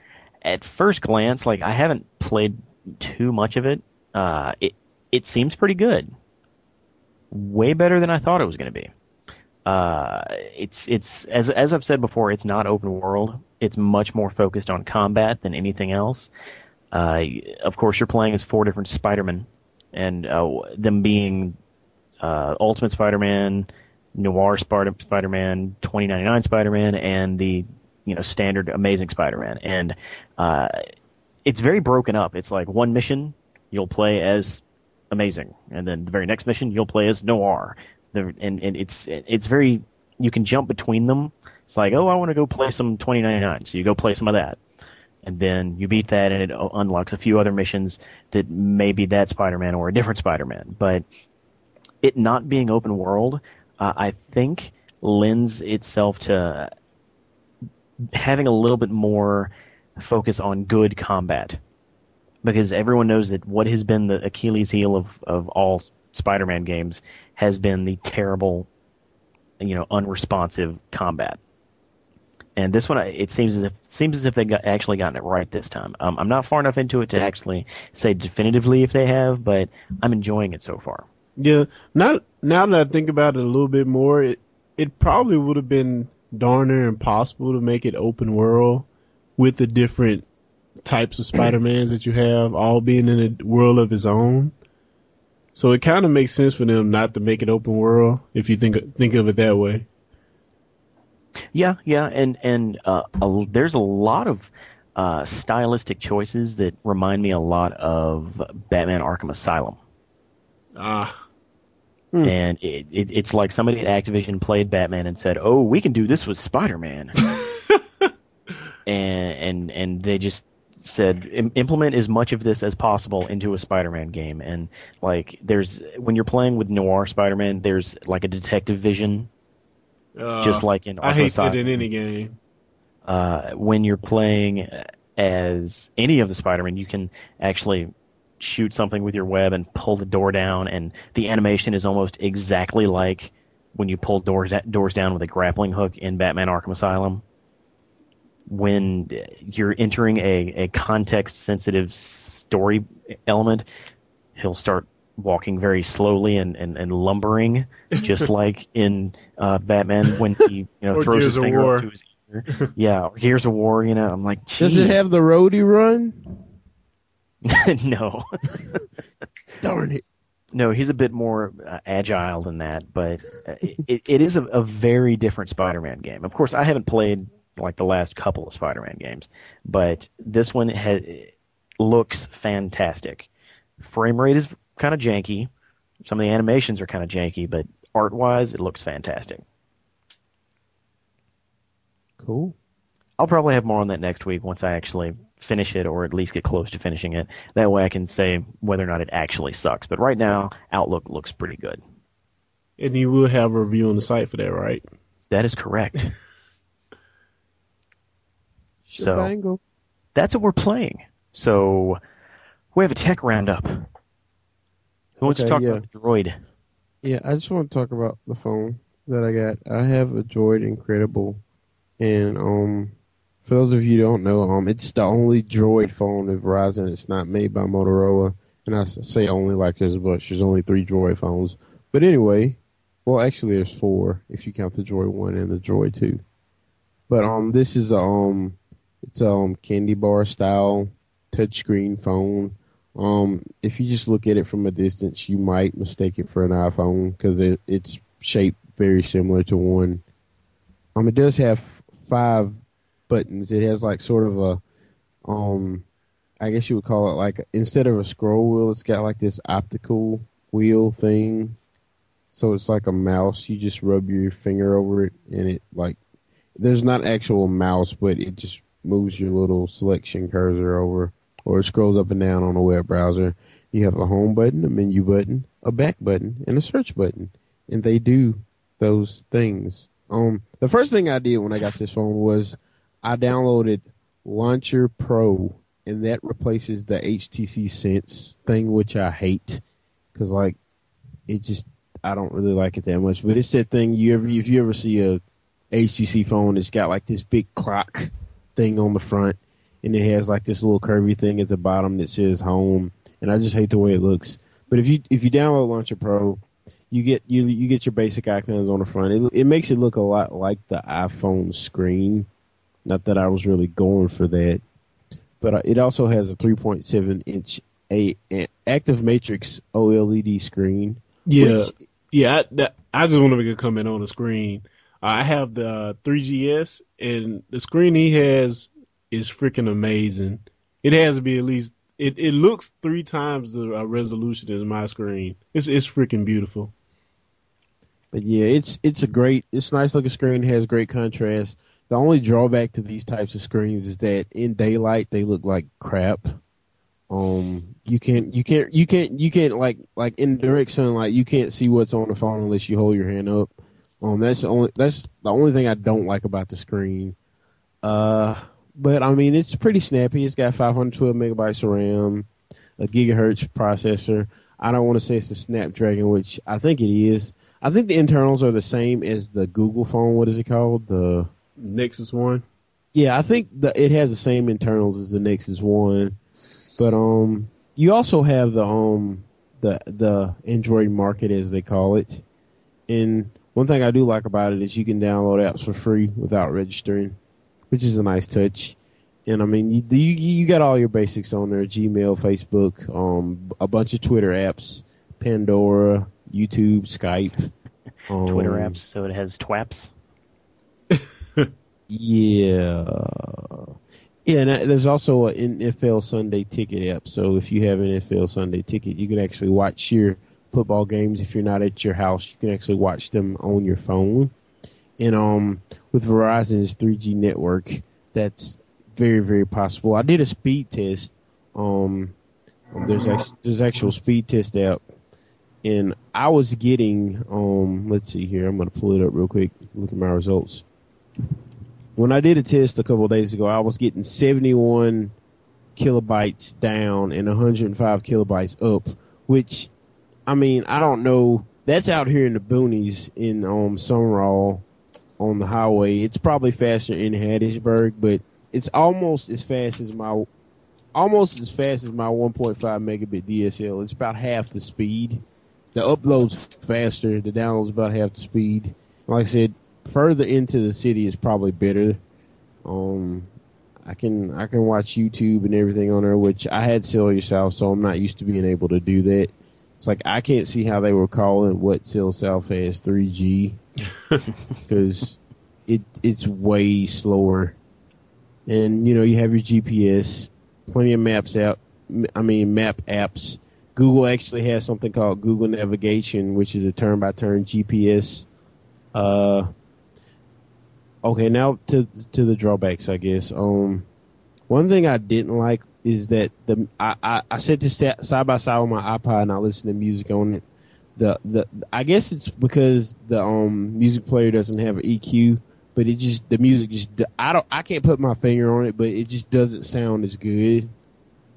at first glance, like, I haven't played too much of it. Uh, it, it seems pretty good. Way better than I thought it was going to be. Uh, it's it's as as I've said before, it's not open world. It's much more focused on combat than anything else. Uh, of course, you're playing as four different Spider-Men, and uh, them being uh, Ultimate Spider-Man, Noir Spart- Spider-Man, twenty ninety-nine Spider-Man, and the you know standard Amazing Spider-Man. And uh, it's very broken up. It's like one mission you'll play as Amazing, and then the very next mission you'll play as Noir. The, and, and it's it's very, you can jump between them. It's like, oh, I want to go play some twenty ninety-nine, so you go play some of that, and then you beat that, and it unlocks a few other missions that may be that Spider-Man or a different Spider-Man. But it not being open world, uh, I think, lends itself to having a little bit more focus on good combat, because everyone knows that what has been the Achilles heel of, of all Spider-Man games has been the terrible, you know, unresponsive combat. And this one, it seems as if seems as if they got actually gotten it right this time. Um, I'm not far enough into it to actually say definitively if they have, but I'm enjoying it so far. Yeah, now, now that I think about it a little bit more, it it probably would have been darn near impossible to make it open world with the different types of Spider-Mans that you have, all being in a world of his own. So it kind of makes sense for them not to make it open world, if you think think of it that way. Yeah, yeah, and and uh, a, there's a lot of uh, stylistic choices that remind me a lot of Batman: Arkham Asylum. Ah, hmm. And it, it, it's like somebody at Activision played Batman and said, "Oh, we can do this with Spider-Man," and and and they just said Im- implement as much of this as possible into a Spider-Man game. And like, there's when you're playing with Noir Spider-Man, there's like a detective vision, uh, just like in Arkham I hate Asylum. It in any game. Uh, when you're playing as any of the Spider-Man, you can actually shoot something with your web and pull the door down, and the animation is almost exactly like when you pull doors doors down with a grappling hook in Batman: Arkham Asylum. When you're entering a, a context-sensitive story element, he'll start walking very slowly and, and, and lumbering, just like in uh, Batman when he you know throws his finger war. up to his ear. Yeah, or Gears of War, you know, I'm like, geez. Does it have the road you run? No. Darn it. No, he's a bit more uh, agile than that, but it, it is a, a very different Spider-Man game. Of course, I haven't played like the last couple of Spider-Man games, but this one has, looks fantastic. Frame rate is kind of janky. Some of the animations are kind of janky, but art-wise, it looks fantastic. Cool. I'll probably have more on that next week once I actually finish it, or at least get close to finishing it. That way I can say whether or not it actually sucks. But right now, Outlook looks pretty good. And you will have a review on the site for that, right? That is correct. So that's what we're playing. So we have a tech roundup. Who wants okay, to talk yeah. about the droid? Yeah, I just want to talk about the phone that I got. I have a Droid Incredible, and um, for those of you who don't know, um, it's the only Droid phone at Verizon. It's not made by Motorola, and I say only like there's a bunch. There's only three Droid phones. But anyway, well, actually there's four if you count the Droid one and the Droid two. But um, this is um. It's um candy bar style touchscreen phone. Um, if you just look at it from a distance, you might mistake it for an iPhone because it, it's shaped very similar to one. Um, it does have five buttons. It has like sort of a, um, I guess you would call it like, instead of a scroll wheel, it's got like this optical wheel thing. So it's like a mouse. You just rub your finger over it and it like, there's not actual mouse, but it just moves your little selection cursor over. Or it scrolls up and down on a web browser. You have a home button, a menu button, a back button, and a search button. And they do those things. Um, the first thing I did when I got this phone was I downloaded Launcher Pro, and that replaces the H T C Sense thing, which I hate because, like, it just I don't really like it that much. But it's that thing you ever if you ever see a H T C phone, it's got like this big clock thing on the front. And it has like this little curvy thing at the bottom that says home, and I just hate the way it looks. But if you if you download Launcher Pro, you get you you get your basic icons on the front. It it makes it look a lot like the iPhone screen. Not that I was really going for that, but it also has a three point seven inch a, a active matrix OLED screen. Yeah, which, yeah. I, that, I just want to make a comment on the screen. I have the three G S, and the screen he has is freaking amazing. It has to be at least it, it looks three times the uh, resolution as my screen. It's it's freaking beautiful. But yeah, it's it's a great it's a nice looking screen. It has great contrast. The only drawback to these types of screens is that in daylight they look like crap. Um, you can't you can't you can't you can't like like in direct sunlight you can't see what's on the phone unless you hold your hand up. Um, that's the only that's the only thing I don't like about the screen. Uh. But, I mean, it's pretty snappy. It's got five hundred twelve megabytes of RAM, a gigahertz processor. I don't want to say it's a Snapdragon, which I think it is. I think the internals are the same as the Google phone. What is it called? The Nexus One? Yeah, I think the, it has the same internals as the Nexus One. But um, you also have the um the the Android Market, as they call it. And one thing I do like about it is you can download apps for free without registering, which is a nice touch. And, I mean, you you, you got all your basics on there, Gmail, Facebook, um, a bunch of Twitter apps, Pandora, YouTube, Skype. Um, Twitter apps, so it has twaps? Yeah. Yeah, and there's also an N F L Sunday Ticket app, so if you have an N F L Sunday Ticket, you can actually watch your football games. If you're not at your house, you can actually watch them on your phone. And um, with Verizon's three G network, that's very, very possible. I did a speed test. Um, there's act- there's actual speed test app, and I was getting um. Let's see here. I'm gonna pull it up real quick. Look at my results. When I did a test a couple of days ago, I was getting seventy-one kilobytes down and one hundred five kilobytes up. Which, I mean, I don't know. That's out here in the boonies in um Summerall. On the highway, it's probably faster in Hattiesburg, but it's almost as fast as my, almost as fast as my one point five megabit D S L. It's about half the speed. The upload's faster. The download's about half the speed. Like I said, further into the city is probably better. Um, I can I can watch YouTube and everything on there, which I had cellular south, so I'm not used to being able to do that. It's like I can't see how they were calling what Cell South has three G because it it's way slower. And, you know, you have your G P S, plenty of maps out. I mean, map apps. Google actually has something called Google Navigation, which is a turn-by-turn G P S. Uh, okay, now to to the drawbacks, I guess. Um, one thing I didn't like is that the I, I, I set this side by side with my iPod and I listen to music on it. The the I guess it's because the um music player doesn't have an E Q, but it just the music just I don't I can't put my finger on it, but it just doesn't sound as good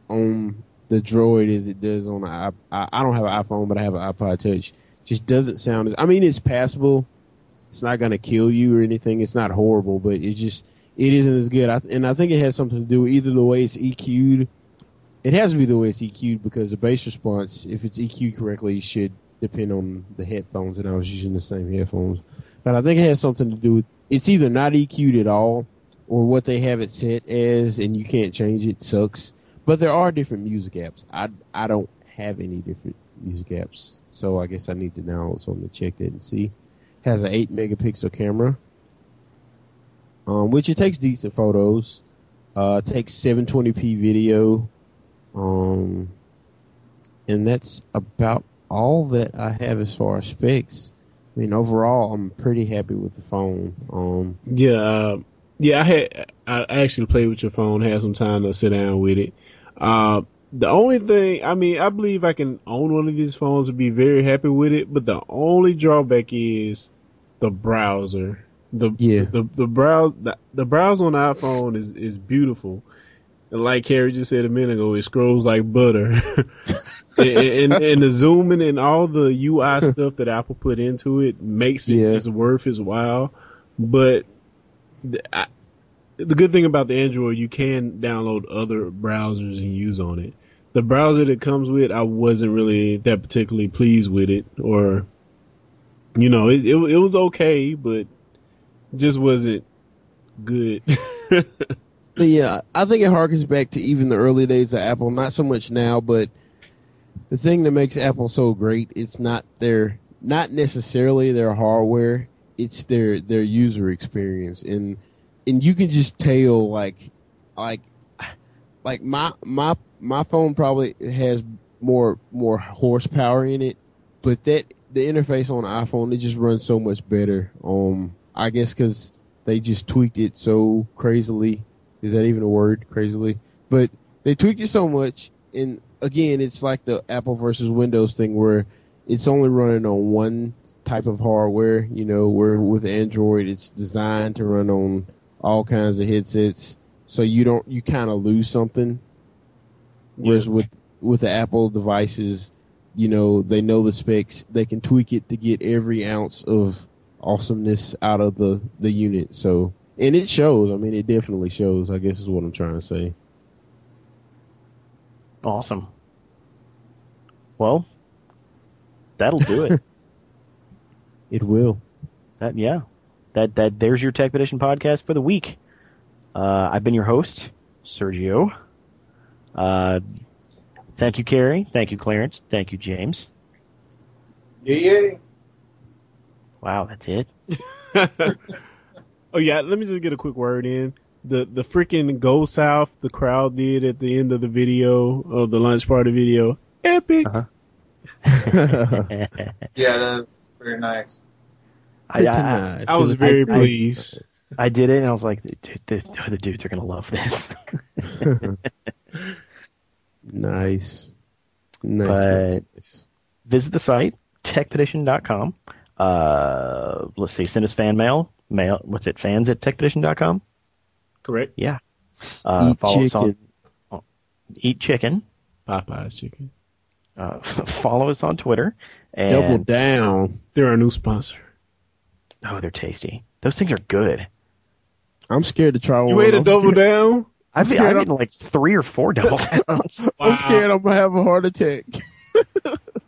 on the Droid as it does on the I I, I don't have an iPhone, but I have an iPod Touch. Just doesn't sound as I mean it's passable. It's not gonna kill you or anything. It's not horrible, but it just. It isn't as good, I th- and I think it has something to do with either the way it's E Q'd. It has to be the way it's E Q'd because the bass response, if it's E Q'd correctly, should depend on the headphones, and I was using the same headphones. But I think it has something to do with it's either not E Q'd at all or what they have it set as, and you can't change it, sucks. But there are different music apps. I, I don't have any different music apps, so I guess I need to download something to check that and see. Has an eight megapixel camera, um, which it takes decent photos. Uh, takes seven twenty p video. Um, and that's about all that I have as far as specs. I mean, overall, I'm pretty happy with the phone. Um, yeah, uh, yeah, I had I actually played with your phone, had some time to sit down with it. Uh, the only thing, I mean, I believe I can own one of these phones and be very happy with it, but the only drawback is the browser. The yeah. the, the, the browse the, the browser on the iPhone is, is beautiful. And like Carrie just said a minute ago, it scrolls like butter. and, and, and the zooming and all the U I stuff that Apple put into it makes it yeah. just worth its while. But the, I, the good thing about the Android, you can download other browsers and use on it. The browser that comes with, I wasn't really that particularly pleased with it, or you know, it it, it was okay, but just wasn't good. But yeah, I think it harkens back to even the early days of Apple. Not so much now, but the thing that makes Apple so great, it's not their, not necessarily their hardware, it's their, their user experience. And, and you can just tell, like, like, like my, my, my phone probably has more, more horsepower in it, but that, the interface on the iPhone, it just runs so much better. Um, I guess cause they just tweaked it so crazily. Is that even a word? Crazily. But they tweaked it so much, and again, it's like the Apple versus Windows thing where it's only running on one type of hardware, you know, where with Android it's designed to run on all kinds of headsets, so you don't, you kind of lose something. Whereas yeah. with, with the Apple devices, you know, they know the specs, they can tweak it to get every ounce of awesomeness out of the, the unit, so... And it shows. I mean, it definitely shows, I guess is what I'm trying to say. Awesome. Well, that'll do it. It will. That, yeah. That that there's your Tech Edition podcast for the week. Uh, I've been your host, Sergio. Uh, thank you, Carrie. Thank you, Clarence. Thank you, James. Yeah. Wow, that's it. Oh, yeah, let me just get a quick word in. The the freaking Go South the crowd did at the end of the video, of the lunch party video. Epic! Uh-huh. Yeah, that's very nice. I, I, I was very I, pleased. I, I did it, and I was like, the, the, the dudes are going to love this. Nice. Nice, nice. Visit the site, tech petition dot com. Uh, let's see, send us fan mail. Mail, what's it, fans at tech petition dot com? Correct. Yeah. Uh, eat follow chicken. Us on, on, eat chicken. Popeye's chicken. Uh, follow us on Twitter. And double down. They're our new sponsor. Oh, they're tasty. Those things are good. I'm scared to try one. You ate a I'm double scared. down? I've eaten like three or four double downs. Wow. I'm scared I'm going to have a heart attack.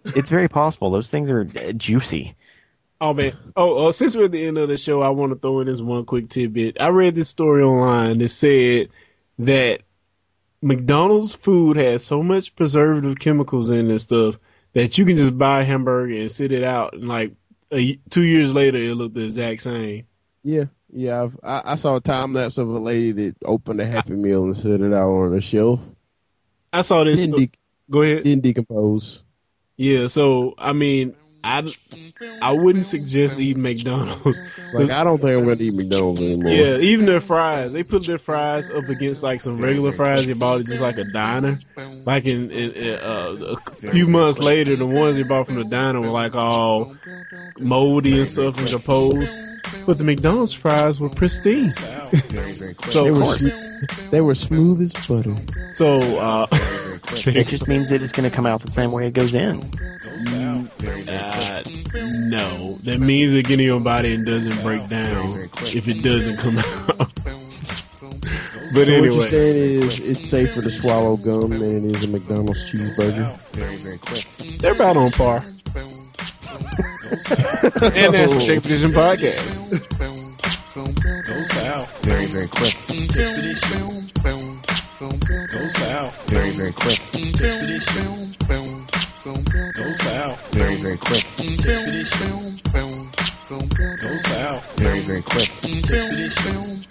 It's very possible. Those things are uh, juicy. Oh, man. Oh, uh, since we're at the end of the show, I want to throw in this one quick tidbit. I read this story online that said that McDonald's food has so much preservative chemicals in it and stuff that you can just buy a hamburger and sit it out, and like a, two years later, it looked the exact same. Yeah. Yeah. I've, I, I saw a time lapse of a lady that opened a Happy Meal and set it out on a shelf. I saw this. Didn't de- Go ahead. Didn't decompose. Yeah. So, I mean... I, I wouldn't suggest eating McDonald's. Like, I don't think I'm going to eat McDonald's anymore. Yeah, even their fries. They put their fries up against, like, some regular fries. They bought it just like a diner. Like, in, in, in uh, a few months later, the ones they bought from the diner were, like, all moldy and stuff and decomposed. But the McDonald's fries were pristine. So, they were, sm- they were smooth as butter. So, uh... it just means that it's going to come out the same way it goes in. Uh, no. That means it gets in your body and doesn't break down if it doesn't come out. But anyway. So what you're saying is it's safer to swallow gum than it is a McDonald's cheeseburger. They're about on par. And that's the Tech Edition podcast. Go south. Very, very quick. Tech Edition. Go Go south. Very, very quick. Expedition. Go south. Very, very quick. Expedition. Go south. Very, very quick. Expedition.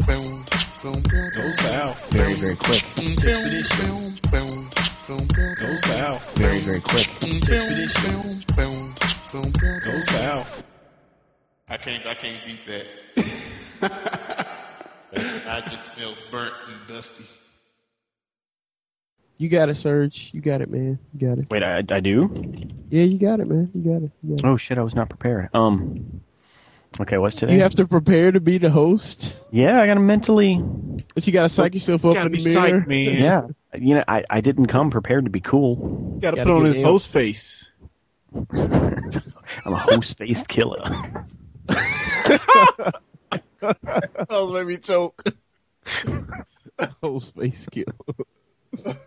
Go south. Very, very quick. Expedition. Go south. Very, very quick. Expedition. Go south. I can't, I can't beat that. I just smells burnt and dusty. You got it, Serge. You got it, man. You got it. Wait, I, I do? Yeah, you got it, man. You got it. You got it. Oh, shit, I was not prepared. Um, okay, what's today? You have to prepare to be the host? Yeah, I got to mentally... But you got to psych yourself up in the mirror. Psyched, man. Yeah. You know, I, I didn't come prepared to be cool. You got to put on his host face. I'm a host-faced killer. That was made me choke. Host face killer.